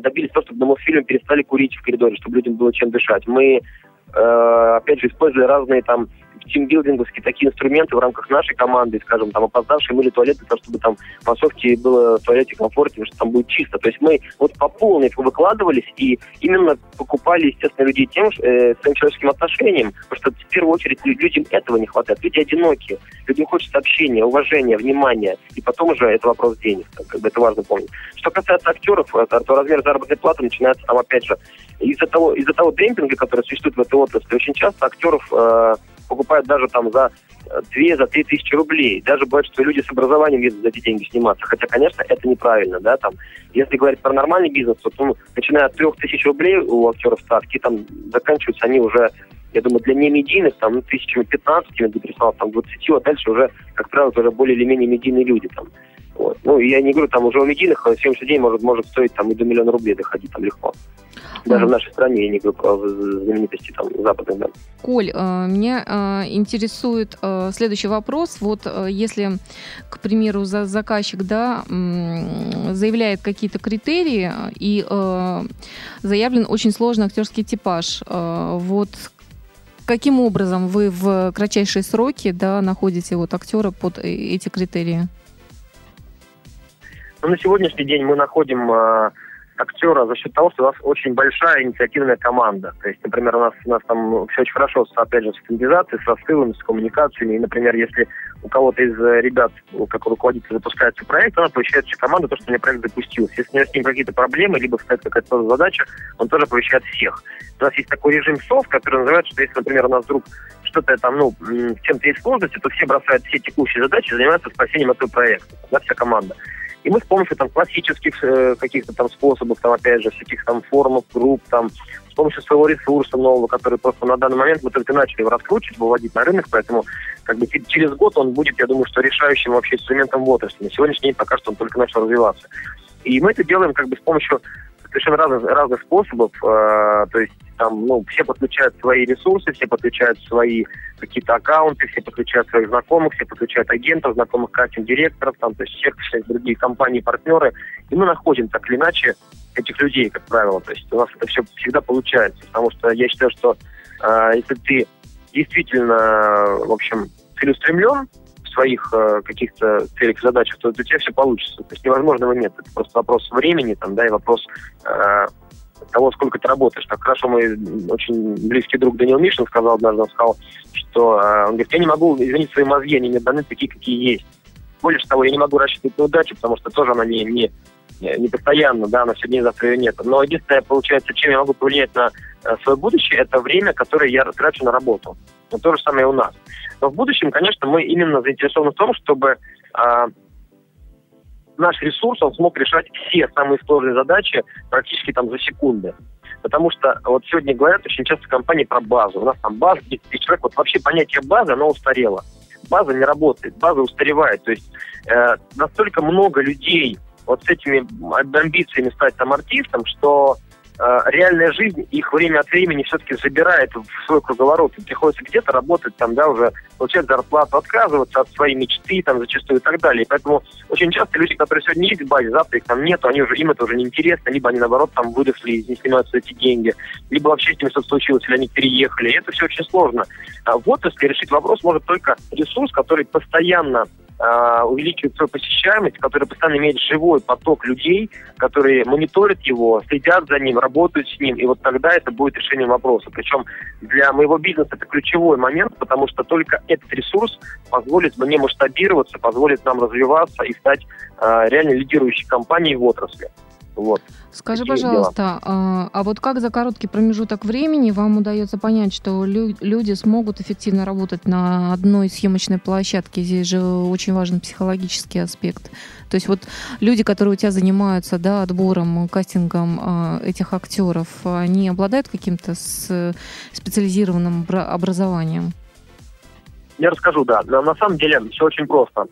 добились того, чтобы на Мосфильме перестали курить в коридоре, чтобы людям было чем дышать. Мы, опять же, использовали разные там тимбилдинговские такие инструменты в рамках нашей команды, скажем, там опоздавшие мыли туалет для того, чтобы там в массовке было в туалете комфортнее, что там будет чисто. То есть мы вот по полной выкладывались и именно покупали, естественно, людей своим человеческим отношением, потому что в первую очередь людям этого не хватает. Люди одинокие, людям хочется общения, уважения, внимания, и потом уже это вопрос денег, как бы это важно помнить. Что касается актеров, то размер заработной платы начинается там, опять же, из-за того демпинга, который существует в этой отрасли, очень часто актеров покупают даже там за 2-3 тысячи рублей. Даже бывает, что люди с образованием едут за эти деньги сниматься. Хотя, конечно, это неправильно, да, там. Если говорить про нормальный бизнес, то, начиная от 3000 рублей у актеров ставки, там, заканчиваются они уже, я думаю, для немедийных, там, 1015, там, 20, а дальше уже, как правило, уже более или менее медийные люди, там. Вот. Я не говорю, там, уже у медийных сегодняшний день может стоить, там, и до миллиона рублей доходить, там, легко. Даже в нашей стране, я не говорю про знаменитости там западных, да. Коль, меня интересует следующий вопрос. Вот если, к примеру, заказчик, да, заявляет какие-то критерии и заявлен очень сложный актерский типаж, вот каким образом вы в кратчайшие сроки, да, находите вот актера под эти критерии? На сегодняшний день мы находим актера за счет того, что у нас очень большая инициативная команда. То есть, например, у нас там все очень хорошо, опять же, с стандартизацией, с рассылами, с коммуникациями. И, например, если у кого-то из ребят, как руководитель, запускается проект, у нас повышается команда, то, что у меня проект запустился. Если у него с ним какие-то проблемы, либо встает какая-то задача, он тоже повышает всех. У нас есть такой режим СОВ, который называется, что если, например, у нас вдруг что-то там, с чем-то есть сложности, то все бросают все текущие задачи и занимаются спасением этого проекта. Да, вся команда. И мы с помощью там классических каких-то там способов, там, опять же, всяких там форумов, групп, там, с помощью своего ресурса нового, который просто на данный момент мы только начали его раскручивать, выводить на рынок, поэтому как бы через год он будет, я думаю, что решающим вообще инструментом в отрасли. На сегодняшний день пока что он только начал развиваться. И мы это делаем как бы с помощью совершенно разных способов, то есть там, все подключают свои ресурсы, все подключают свои какие-то аккаунты, все подключают своих знакомых, все подключают агентов, знакомых кастинг-директоров, там, то есть все другие компании, партнеры. И мы находим так или иначе этих людей, как правило. То есть у нас это все всегда получается, потому что я считаю, что если ты действительно, в общем, целеустремлен в своих каких-то целях и задачах, то у тебя все получится. То есть невозможного нет. Это просто вопрос времени, там, да, и вопрос того, сколько ты работаешь. Так хорошо мой очень близкий друг Данил Мишин сказал однажды, он сказал, что он говорит, я не могу изменить свои мозги, они мне даны такие, какие есть. Более того, я не могу рассчитывать на удачу, потому что тоже она не постоянно, да, она все дни завтра ее нет. Но единственное, получается, чем я могу повлиять на свое будущее, это время, которое я трачу на работу. Но то же самое и у нас. Но в будущем, конечно, мы именно заинтересованы в том, чтобы наш ресурс, он смог решать все самые сложные задачи практически там за секунды. Потому что вот сегодня говорят очень часто компании про базу. У нас там база, и человек, вот вообще понятие базы, оно устарело. База не работает, база устаревает. То есть настолько много людей вот с этими амбициями стать там артистом, что реальная жизнь их время от времени все-таки забирает в свой круговорот. И приходится где-то работать, там, да, уже получать зарплату, отказываться от своей мечты, там, зачастую и так далее. И поэтому очень часто люди, которые сегодня есть в базе, завтра их там нету, им это уже не интересно, либо они, наоборот, там выросли и не снимаются эти деньги, либо вообще с ними что-то случилось, или они переехали. И это все очень сложно. Вот, если решить вопрос, может только ресурс, который постоянно увеличивает свою посещаемость, который постоянно имеет живой поток людей, которые мониторят его, следят за ним, работают с ним, и вот тогда это будет решением вопроса. Причем для моего бизнеса это ключевой момент, потому что только этот ресурс позволит мне масштабироваться, позволит нам развиваться и стать реально лидирующей компанией в отрасли. Вот. Скажи, пожалуйста, а вот как за короткий промежуток времени вам удается понять, что люди смогут эффективно работать на одной съемочной площадке? Здесь же очень важен психологический аспект. То есть вот люди, которые у тебя занимаются, да, отбором, кастингом этих актеров, они обладают каким-то специализированным образованием? Я расскажу, да. На самом деле все очень просто.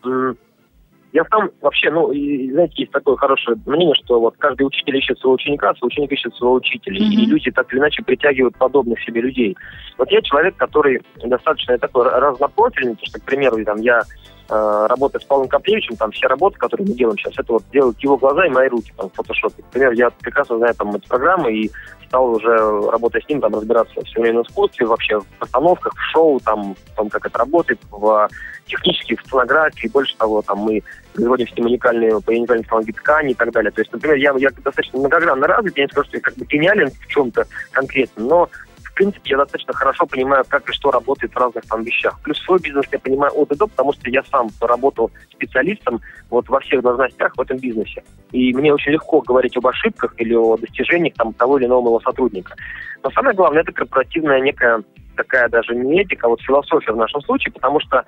Я сам вообще, знаете, есть такое хорошее мнение, что вот каждый учитель ищет своего ученика, свой ученик ищет своего учителя, и люди так или иначе притягивают подобных себе людей. Вот я человек, который достаточно такой разнопрофильный, потому что, к примеру, там, я работаю с Павлом Коблеевичем, там все работы, которые мы делаем сейчас, это вот делают его глаза и мои руки там в фотошопе. К примеру, я прекрасно знаю там эти программы и стал уже, работая с ним, там разбираться в современном искусстве, вообще в постановках, в шоу, там, там как это работает, в технических сценографиях, больше того, там мы производим с ним уникальные технологии ткани и так далее. То есть, например, я достаточно многогранно развит, я не скажу, что я как бы гениален в чем-то конкретном, но в принципе, я достаточно хорошо понимаю, как и что работает в разных там вещах. Плюс свой бизнес я понимаю от и до, потому что я сам работал специалистом вот во всех должностях в этом бизнесе. И мне очень легко говорить об ошибках или о достижениях там того или иного моего сотрудника. Но самое главное, это корпоративная некая такая даже не этика, а вот философия в нашем случае, потому что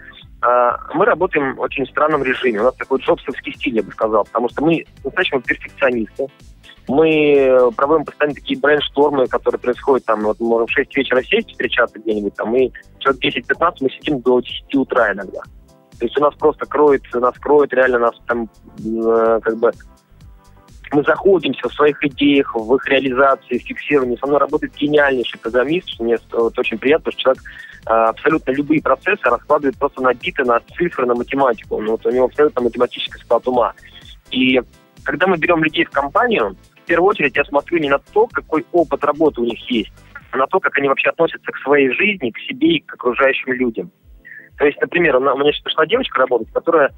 мы работаем в очень странном режиме. У нас такой джобсовский стиль, я бы сказал, потому что мы по-настоящему перфекционисты. Мы проводим постоянно такие брейнштормы, которые происходят, там, вот мы можем в 6 вечера сесть, встречаться где-нибудь, там, и человек 10-15 мы сидим до 10 утра иногда. То есть у нас просто нас кроет, реально нас там, как бы, мы заходимся в своих идеях, в их реализации, в фиксировании. Со мной работает гениальнейший программист, мне вот, очень приятно, что человек абсолютно любые процессы раскладывает просто на биты, на цифры, на математику. Вот у него абсолютно математический склад ума. И когда мы берем людей в компанию, в первую очередь я смотрю не на то, какой опыт работы у них есть, а на то, как они вообще относятся к своей жизни, к себе и к окружающим людям. То есть, например, у меня сейчас пришла девочка работать, которая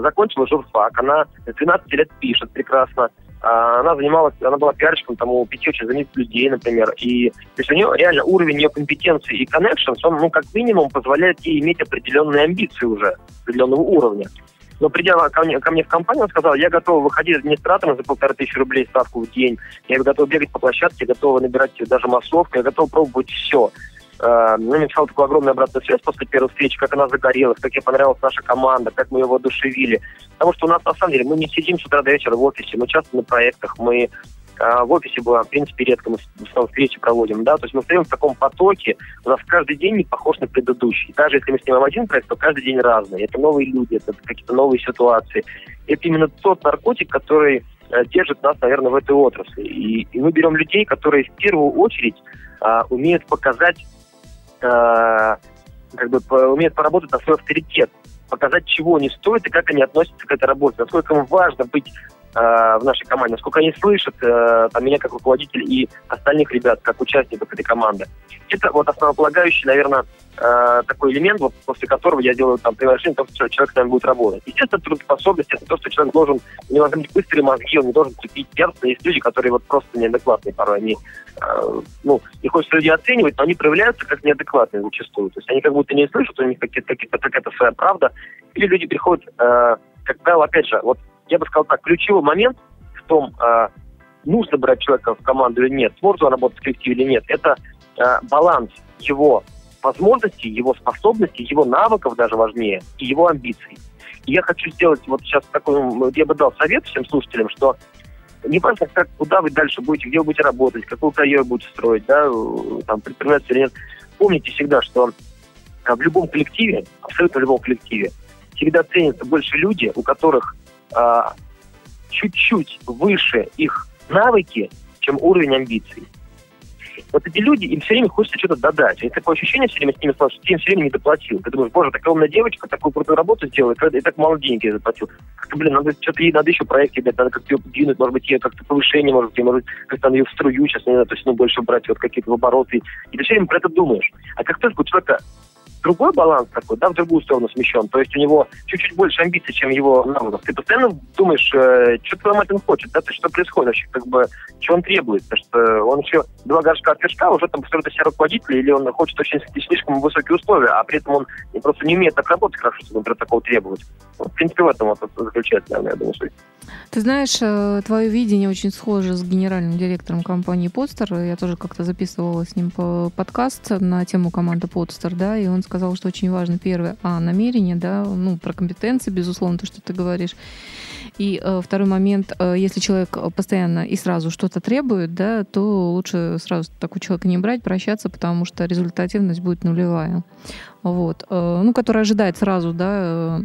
закончила журфак, она с 12 лет пишет прекрасно, она была пиарщиком там, у 5 очень знаменитых людей, например. И, то есть у нее реально уровень ее компетенции и connections, он, как минимум, позволяет ей иметь определенные амбиции уже, определенного уровня. Но придя ко мне в компанию, он сказал, я готов выходить администратором за 1500 рублей ставку в день, я готов бегать по площадке, я готов набирать даже массовку, я готов пробовать все. Мне написал такую огромную обратную связь после первой встречи, как она загорелась, как ей понравилась наша команда, как мы ее воодушевили. Потому что у нас, на самом деле, мы не сидим с утра до вечера в офисе, мы часто на проектах, мы в офисе было, в принципе, редко мы в основном встречи проводим, да, то есть мы стоим в таком потоке, у нас каждый день не похож на предыдущий. Даже если мы снимаем один проект, то каждый день разный. Это новые люди, это какие-то новые ситуации. Это именно тот наркотик, который держит нас, наверное, в этой отрасли. И мы берем людей, которые в первую очередь умеют показать, умеют поработать на свой авторитет, показать, чего они стоят и как они относятся к этой работе, насколько им важно быть в нашей команде, насколько они слышат меня как руководитель и остальных ребят, как участников этой команды. Это вот основополагающий, наверное, такой элемент, вот, после которого я делаю там приглашение, то, что человек с нами будет работать. Естественно, трудоспособность — это то, что человек должен, у него должны быть быстрые мозги, он не должен крепить сердце. Есть люди, которые вот просто неадекватные порой, они, не хочется людей оценивать, но они проявляются как неадекватные зачастую. То есть они как будто не слышат, у них какая-то своя правда. Или люди приходят, как правило, опять же, вот я бы сказал так, ключевой момент в том, нужно брать человека в команду или нет, сможет он работать в коллективе или нет, это баланс его возможностей, его способностей, его навыков даже важнее, и его амбиций. И я хочу сделать вот сейчас такой, я бы дал совет всем слушателям, что не важно, куда вы дальше будете, где вы будете работать, какую карьеру будете строить, да, там, предпринимательство или нет. Помните всегда, что в любом коллективе, абсолютно в любом коллективе, всегда ценятся больше люди, у которых чуть-чуть выше их навыки, чем уровень амбиций. Вот эти люди, им все время хочется что-то додать. У них такое ощущение все время с ними стало, что ты им все время не доплатил. Ты думаешь, боже, такая умная девочка такую крутую работу сделала, и так мало денег ей заплатил. Как-то, что-то ей надо еще проекты, надо как-то ее подвинуть, может быть, ей как-то повышение, может быть, как-то ее в струю сейчас, не знаю, то есть, больше брать вот какие-то обороты. И ты все время про это думаешь. А как только у человека другой баланс такой, да, в другую сторону смещен. То есть у него чуть-чуть больше амбиций, чем его навыков. Ты постоянно думаешь, что твой мать он хочет, да, то есть, что происходит вообще, как бы, что он требует, потому что он еще два горшка от вершка, уже там построит себя руководитель, или он хочет очень слишком высокие условия, а при этом он просто не умеет так работать хорошо, чтобы, например, такого требовать. В принципе, в этом это заключается, наверное, я думаю, что... Ты знаешь, твое видение очень схоже с генеральным директором компании «Подстер». Я тоже как-то записывала с ним подкаст на тему команды «Подстер», да, и он сказал, что очень важно, первое, намерение, да, ну, про компетенции, безусловно, то, что ты говоришь. И второй момент, если человек постоянно и сразу что-то требует, да, то лучше сразу такого человека не брать, прощаться, потому что результативность будет нулевая. Вот. Ну, которая ожидает сразу, да,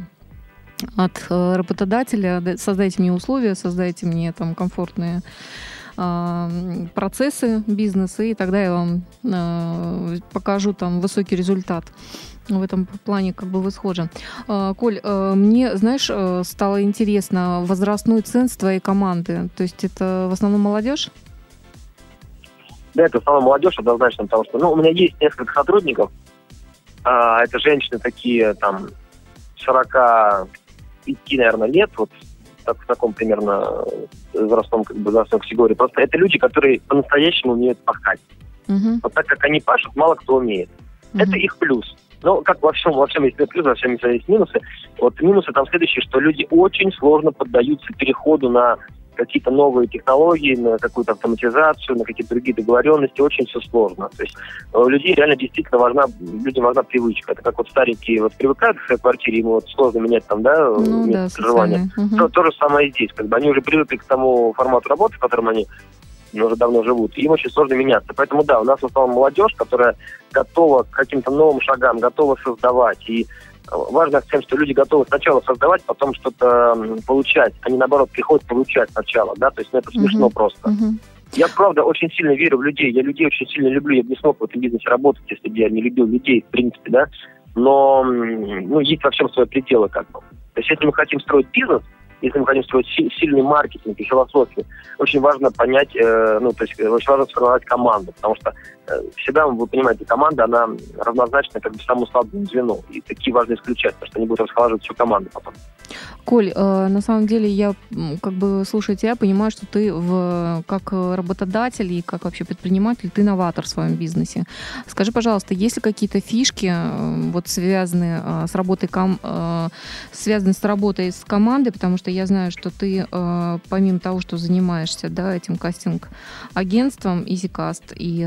от работодателя: создайте мне условия, создайте мне там комфортные процессы бизнеса, и тогда я вам покажу там высокий результат. В этом плане как бы вы схожи. Коль, мне, знаешь, стало интересно возрастной ценз твоей команды. То есть это в основном молодежь? Да, это в основном молодежь, однозначно, потому что, ну, у меня есть несколько сотрудников. Это женщины такие, там, 45, наверное, лет, вот так, в таком примерно возрастном, как бы, возрастной категории. Просто это люди, которые по-настоящему умеют пахать. Uh-huh. Вот так как они пашут, мало кто умеет. Uh-huh. Это их плюс. Но как во всем есть плюсы, во всем есть минусы. Вот минусы там следующие, что люди очень сложно поддаются переходу на какие-то новые технологии, на какую-то автоматизацию, на какие-то другие договоренности. Очень все сложно. То есть людей реально действительно людям важна привычка. Это как вот старенькие вот привыкают к своей квартире, ему вот сложно менять там, да, проживание. Угу. То же самое и здесь. Как бы они уже привыкли к тому формату работы, в котором они уже давно живут, и им очень сложно меняться. Поэтому да, у нас в основном молодежь, которая готова к каким-то новым шагам, готова создавать. И важно с тем, что люди готовы сначала создавать, потом что-то получать. Они, наоборот, приходят получать сначала, да, то есть, ну, это смешно просто. Я, правда, очень сильно верю в людей, я людей очень сильно люблю, я бы не смог в этом бизнесе работать, если бы я не любил людей, в принципе, да, но, ну, есть во всем свои пределы, как бы. То есть, если мы хотим строить бизнес, если мы хотим строить сильный маркетинг и философию, очень важно понять, то есть очень важно сформировать команду, потому что всегда, вы понимаете, команда, она равнозначна как бы самому слабому звену, и такие важно исключать, потому что они будут расхолаживать всю команду потом. Коль, на самом деле я, как бы, слушая тебя, понимаю, что ты как работодатель и как вообще предприниматель, ты новатор в своем бизнесе. Скажи, пожалуйста, есть ли какие-то фишки, вот, связанные с работой с командой, потому что я знаю, что ты, помимо того, что занимаешься, да, этим кастинг-агентством EasyCast и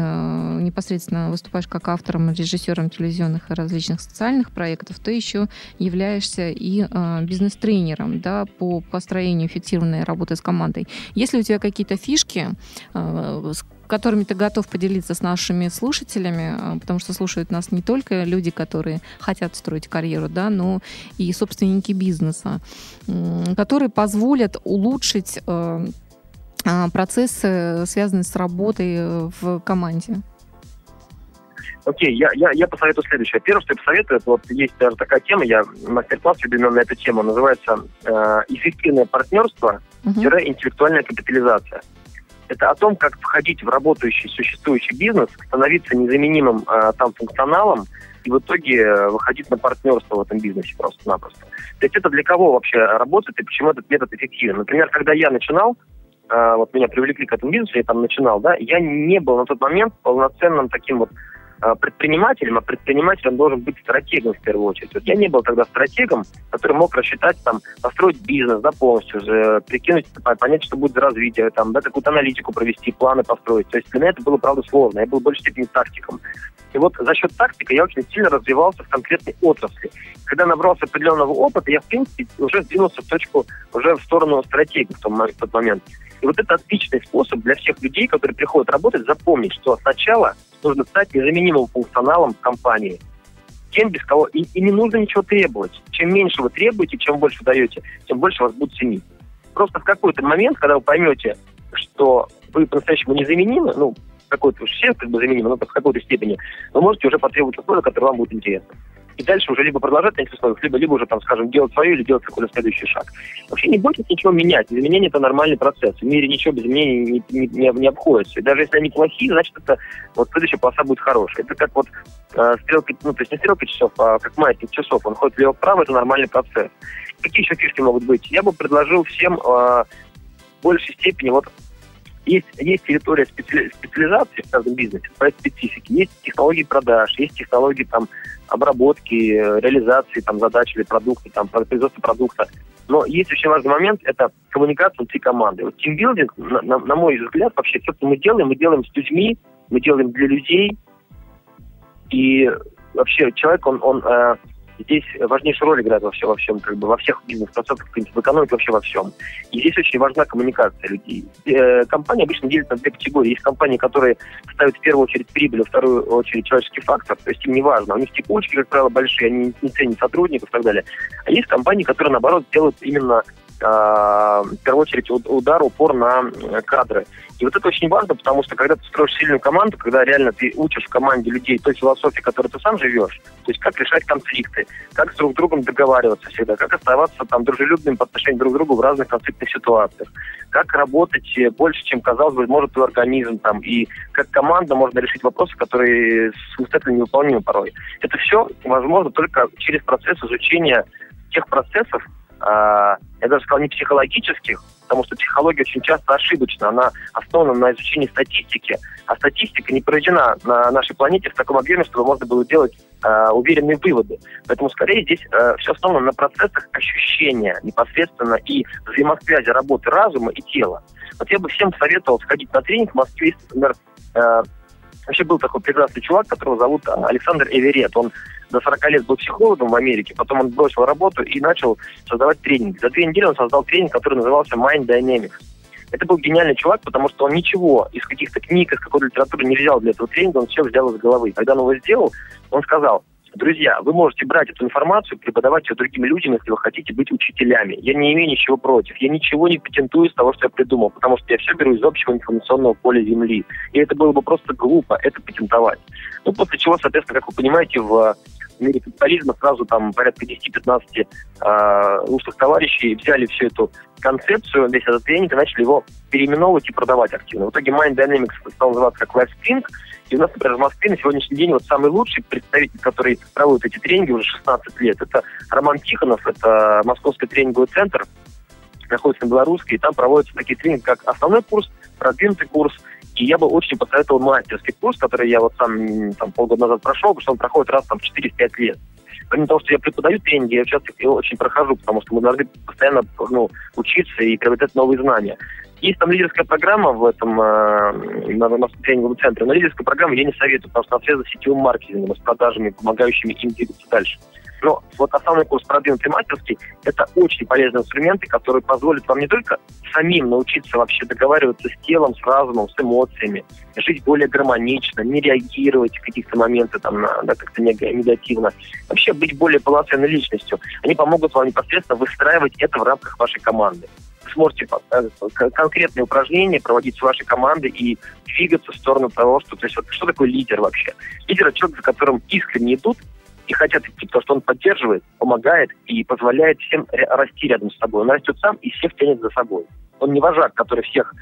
непосредственно выступаешь как автором, режиссером телевизионных и различных социальных проектов, ты еще являешься и бизнес-тренером, да, по построению эффективной работы с командой. Есть ли у тебя какие-то фишки, с которыми ты готов поделиться с нашими слушателями, потому что слушают нас не только люди, которые хотят строить карьеру, да, но и собственники бизнеса, которые позволят улучшить процессы, связанные с работой в команде? Окей, я посоветую следующее. Первое, что я посоветую, это вот есть даже такая тема, я мастер-класс веду на эту тему, называется «Эффективное партнерство -интеллектуальная капитализация». Это о том, как входить в работающий, существующий бизнес, становиться незаменимым там функционалом и в итоге выходить на партнерство в этом бизнесе просто-напросто. То есть это для кого вообще работает и почему этот метод эффективен. Например, когда я начинал, вот меня привлекли к этому бизнесу, я там начинал, да, я не был на тот момент полноценным таким вот предпринимателем, а предпринимателем должен быть стратегом в первую очередь. Вот я не был тогда стратегом, который мог рассчитать, там, построить бизнес, да, полностью, прикинуть, понять, что будет за развитие, там, да, какую-то аналитику провести, планы построить. То есть для меня это было, правда, сложно. Я был в большей степени тактиком. И вот за счет тактики я очень сильно развивался в конкретной отрасли. Когда набрался определенного опыта, я, в принципе, уже сдвинулся в сторону стратегии в тот момент. И вот это отличный способ для всех людей, которые приходят работать, запомнить, что сначала нужно стать незаменимым функционалом в компании. Тем, без кого... И не нужно ничего требовать. Чем меньше вы требуете, чем больше вы даете, тем больше вас будут ценить. Просто в какой-то момент, когда вы поймете, что вы по-настоящему незаменимы, ну, какой-то уж всем, как бы, заменимы, но в какой-то степени, вы можете уже потребовать условия, которые вам будут интересны. и дальше уже либо продолжать на этих условиях, либо уже, там, скажем, делать свое или делать какой-то следующий шаг. Вообще не бойтесь ничего менять. Изменение – это нормальный процесс. В мире ничего без изменений не обходится. И даже если они плохие, значит, это вот следующая полоса будет хорошая. Это как вот стрелка, ну, то есть не стрелка часов, а как маятник часов. Он ходит влево-вправо – это нормальный процесс. Какие еще фишки могут быть? Я бы предложил всем в большей степени вот. Есть территория специализации в каждом бизнесе, свои специфики. Есть технологии продаж, есть технологии там, обработки, реализации там, задач или продукта, там, производства продукта. Но есть очень важный момент – это коммуникация внутри команды. Вот тимбилдинг, на мой взгляд, вообще все, что мы делаем с людьми, мы делаем для людей. И вообще человек, он здесь важнейшую роль играет во всем, как бы во всех бизнес-процессах, в экономике, вообще во всем. И здесь очень важна коммуникация людей. Компании обычно делят на две категории. Есть компании, которые ставят в первую очередь прибыль, а в вторую очередь человеческий фактор. То есть им не важно. У них текучки, как правило, большие, они не ценят сотрудников и так далее. А есть компании, которые, наоборот, делают именно в первую очередь упор на кадры. И вот это очень важно, потому что когда ты строишь сильную команду, когда реально ты учишь в команде людей той философии, которой ты сам живешь, то есть как решать конфликты, как с друг другом договариваться всегда, как оставаться там дружелюбным по отношению друг к другу в разных конфликтных ситуациях, как работать больше, чем, казалось бы, может твой организм, там, и как команда можно решить вопросы, которые самостоятельно невыполнимы порой. Это все возможно только через процесс изучения тех процессов, я даже сказал, не психологических, потому что психология очень часто ошибочна, она основана на изучении статистики, а статистика не проведена на нашей планете в таком объеме, чтобы можно было делать уверенные выводы. Поэтому скорее здесь все основано на процессах ощущения непосредственно и взаимосвязи работы разума и тела. Вот я бы всем советовал сходить на тренинг в Москве, например, вообще был такой прекрасный чувак, которого зовут Александр Эверетт. Он до 40 лет был психологом в Америке, потом он бросил работу и начал создавать тренинг. За 2 недели он создал тренинг, который назывался Mind Dynamics. Это был гениальный чувак, потому что он ничего из каких-то книг, из какой-то литературы не взял для этого тренинга, он все взял из головы. Когда он его сделал, он сказал: друзья, вы можете брать эту информацию, преподавать ее другим людям, если вы хотите быть учителями. Я не имею ничего против. Я ничего не патентую из того, что я придумал, потому что я все беру из общего информационного поля Земли. И это было бы просто глупо, это патентовать. Ну, после чего, соответственно, как вы понимаете, в мире капитализма сразу там порядка 10-15 лучших товарищей взяли всю эту концепцию, весь этот тренинг, и начали его переименовывать и продавать активно. В итоге Mind Dynamics стал называться как Life Spring. И у нас, например, в Москве на сегодняшний день вот самый лучший представитель, который проводит эти тренинги уже 16 лет, это Роман Тихонов, это Московский тренинговый центр, находится на Белорусской, и там проводятся такие тренинги, как основной курс, продвинутый курс, и я бы очень посоветовал мастерский курс, который я вот сам там, полгода назад прошел, потому что он проходит раз там, в 4-5 лет. Помимо того, что я преподаю тренинги, я часто его очень прохожу, потому что мы должны постоянно учиться и приобретать новые знания. Есть там лидерская программа в этом тренинговом центре, но лидерскую программу я не советую, потому что она связана с сетевым маркетингом, с продажами, помогающими им двигаться дальше. Но вот основной курс продвинутый мастерский – это очень полезные инструменты, которые позволят вам не только самим научиться вообще договариваться с телом, с разумом, с эмоциями, жить более гармонично, не реагировать в каких-то моментах там, как-то негативно, вообще быть более полноценной личностью. Они помогут вам непосредственно выстраивать это в рамках вашей команды. Вы сможете конкретные упражнения проводить с вашей командой и двигаться в сторону того, что, то есть, вот, что такое лидер вообще. Лидер – это человек, за которым искренне идут и хотят идти, потому что он поддерживает, помогает и позволяет всем расти рядом с собой. Он растет сам и всех тянет за собой. Он не вожак, который всех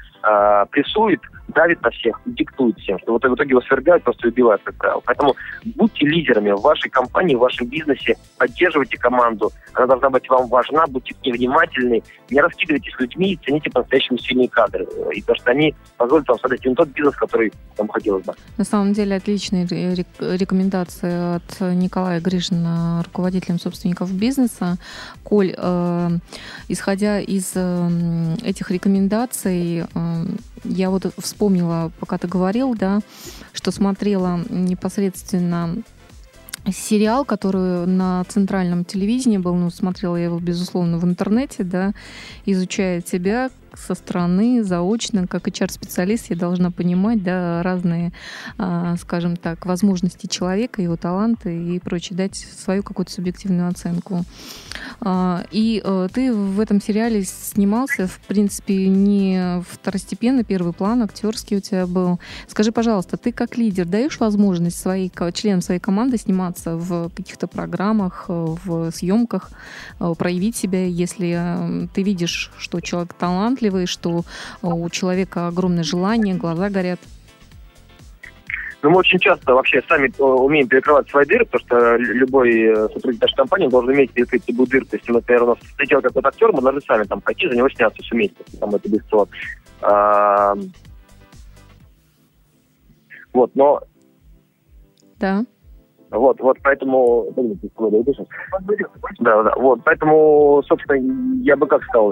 прессует, давит на всех, диктует всем, что в итоге его свергают, просто убивают, как правило. Поэтому будьте лидерами в вашей компании, в вашем бизнесе, поддерживайте команду, она должна быть вам важна, будьте к ней внимательны, не раскидывайтесь людьми, цените по-настоящему сильные кадры, и потому что они позволят вам создать именно тот бизнес, который вам хотелось бы. На самом деле отличные рекомендации от Николая Гришина, руководителя собственников бизнеса. Коль, исходя из этих рекомендаций, я вот вспомнила, пока ты говорил, да, что смотрела непосредственно сериал, который на центральном телевидении был, ну, смотрела я его, безусловно, в интернете, да, изучая тебя, со стороны, заочно, как HR-специалист, я должна понимать, да, разные, скажем так, возможности человека, его таланты и прочее, дать свою какую-то субъективную оценку. И ты в этом сериале снимался, в принципе, не второстепенно, первый план актерский у тебя был. Скажи, пожалуйста, ты как лидер даешь возможность членам своей команды сниматься в каких-то программах, в съемках, проявить себя, если ты видишь, что человек талантливый, что у человека огромное желание, глаза горят? Ну, мы очень часто вообще сами умеем перекрывать свои дыры, потому что любой сотрудник нашей компании должен уметь перекрыть любую дырку. Если, например, у нас слетел какой-то актер, мы должны сами там пойти за него сняться, суметь. Там это бесценно. Вот, но... Да. Вот, поэтому... Да, вот, поэтому, собственно, я бы как сказал,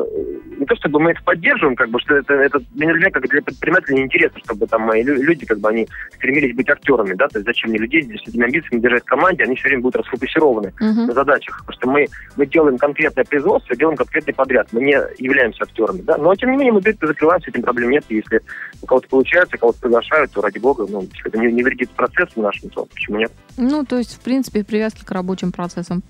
не то чтобы мы это поддерживаем, как бы, что это для, как для предпринимателя неинтересно, чтобы там мои люди, как бы, они стремились быть актерами, да, то есть зачем мне людей здесь с этими амбициями держать в команде, они все время будут расфокусированы на задачах, потому что мы делаем конкретное производство, делаем конкретный подряд, мы не являемся актерами, да, но, тем не менее, мы закрываемся, этим проблем нет, если у кого-то получается, кого-то приглашают, то, ради бога, ну, это не вредит процессу нашему, то почему нет? Ну, то есть, в принципе, привязки к рабочим процессам.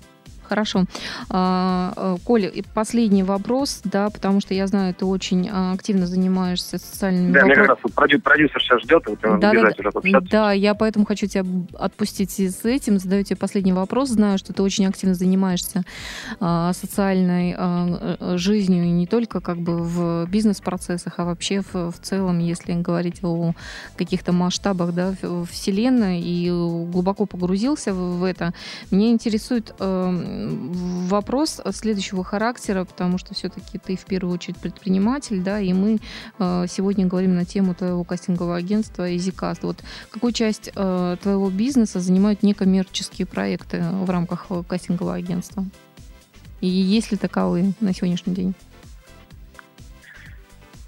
Хорошо. Коля, и последний вопрос, да, потому что я знаю, ты очень активно занимаешься социальными вопросами. Да, мне как раз продюсер сейчас ждет, вот надо бежать уже пообщаться. Да, я поэтому хочу тебя отпустить с этим, задаю тебе последний вопрос. Знаю, что ты очень активно занимаешься социальной жизнью, и не только как бы в бизнес-процессах, а вообще в целом, если говорить о каких-то масштабах, да, вселенной, и глубоко погрузился в это. Меня интересует... вопрос следующего характера, потому что все-таки ты в первую очередь предприниматель, да, и мы сегодня говорим на тему твоего кастингового агентства EasyCast. Вот какую часть твоего бизнеса занимают некоммерческие проекты в рамках кастингового агентства? И есть ли таковые на сегодняшний день?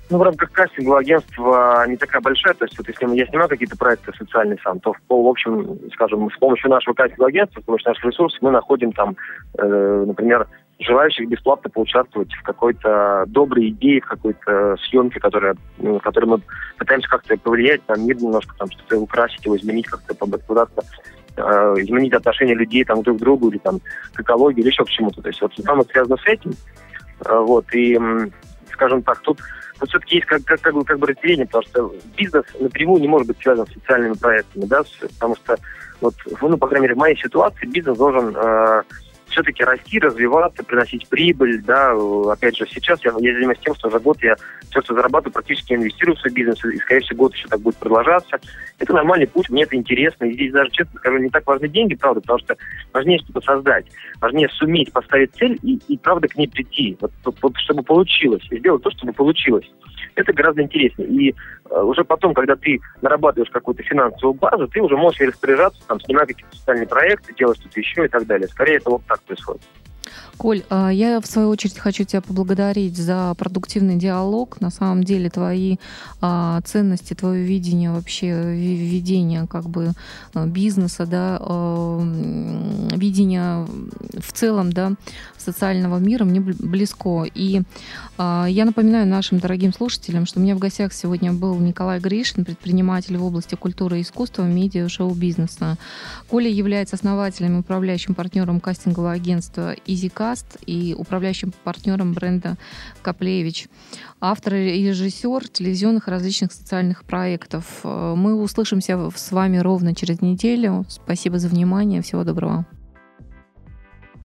Ну, в рамках кастингового агентства не такая большая, то есть вот если я снимаю какие-то проекты социальные сам, то в общем, скажем, с помощью нашего кастингового агентства, с помощью наших ресурсов мы находим там, например, желающих бесплатно поучаствовать в какой-то доброй идее, в какой-то съемке, которую мы пытаемся как-то повлиять на мир немножко, там, что-то украсить его, изменить как-то, попытаться изменить отношение людей там, друг к другу или там, к экологии или еще к чему-то. То есть вот там это связано с этим. Вот, и, скажем так, тут но все-таки есть как бы разделение, потому что бизнес напрямую не может быть связан с социальными проектами, да, потому что, вот, ну, по крайней мере, в моей ситуации бизнес должен все-таки расти, развиваться, приносить прибыль, да, опять же, сейчас я занимаюсь тем, что за год я все, что зарабатываю, практически инвестирую в свой бизнес, и, скорее всего, год еще так будет продолжаться. Это нормальный путь, мне это интересно, и здесь даже, честно скажу, не так важны деньги, правда, потому что важнее что-то создать, важнее суметь поставить цель и правда, к ней прийти, вот, чтобы получилось, и сделать то, чтобы получилось. Это гораздо интереснее. И уже потом, когда ты нарабатываешь какую-то финансовую базу, ты уже можешь ей распоряжаться, там, снимать какие-то социальные проекты, делать что-то еще и так далее. Скорее, это вот так происходит. Коль, я в свою очередь хочу тебя поблагодарить за продуктивный диалог. На самом деле твои ценности, твое видение вообще, видение как бы бизнеса, да, видение в целом, да, социального мира мне близко. И я напоминаю нашим дорогим слушателям, что у меня в гостях сегодня был Николай Гришин, предприниматель в области культуры и искусства, медиа, шоу-бизнеса. Коля является основателем и управляющим партнером кастингового агентства EasyCast и управляющим партнером бренда Коблеевич. Автор и режиссер телевизионных различных социальных проектов. Мы услышимся с вами ровно через неделю. Спасибо за внимание. Всего доброго.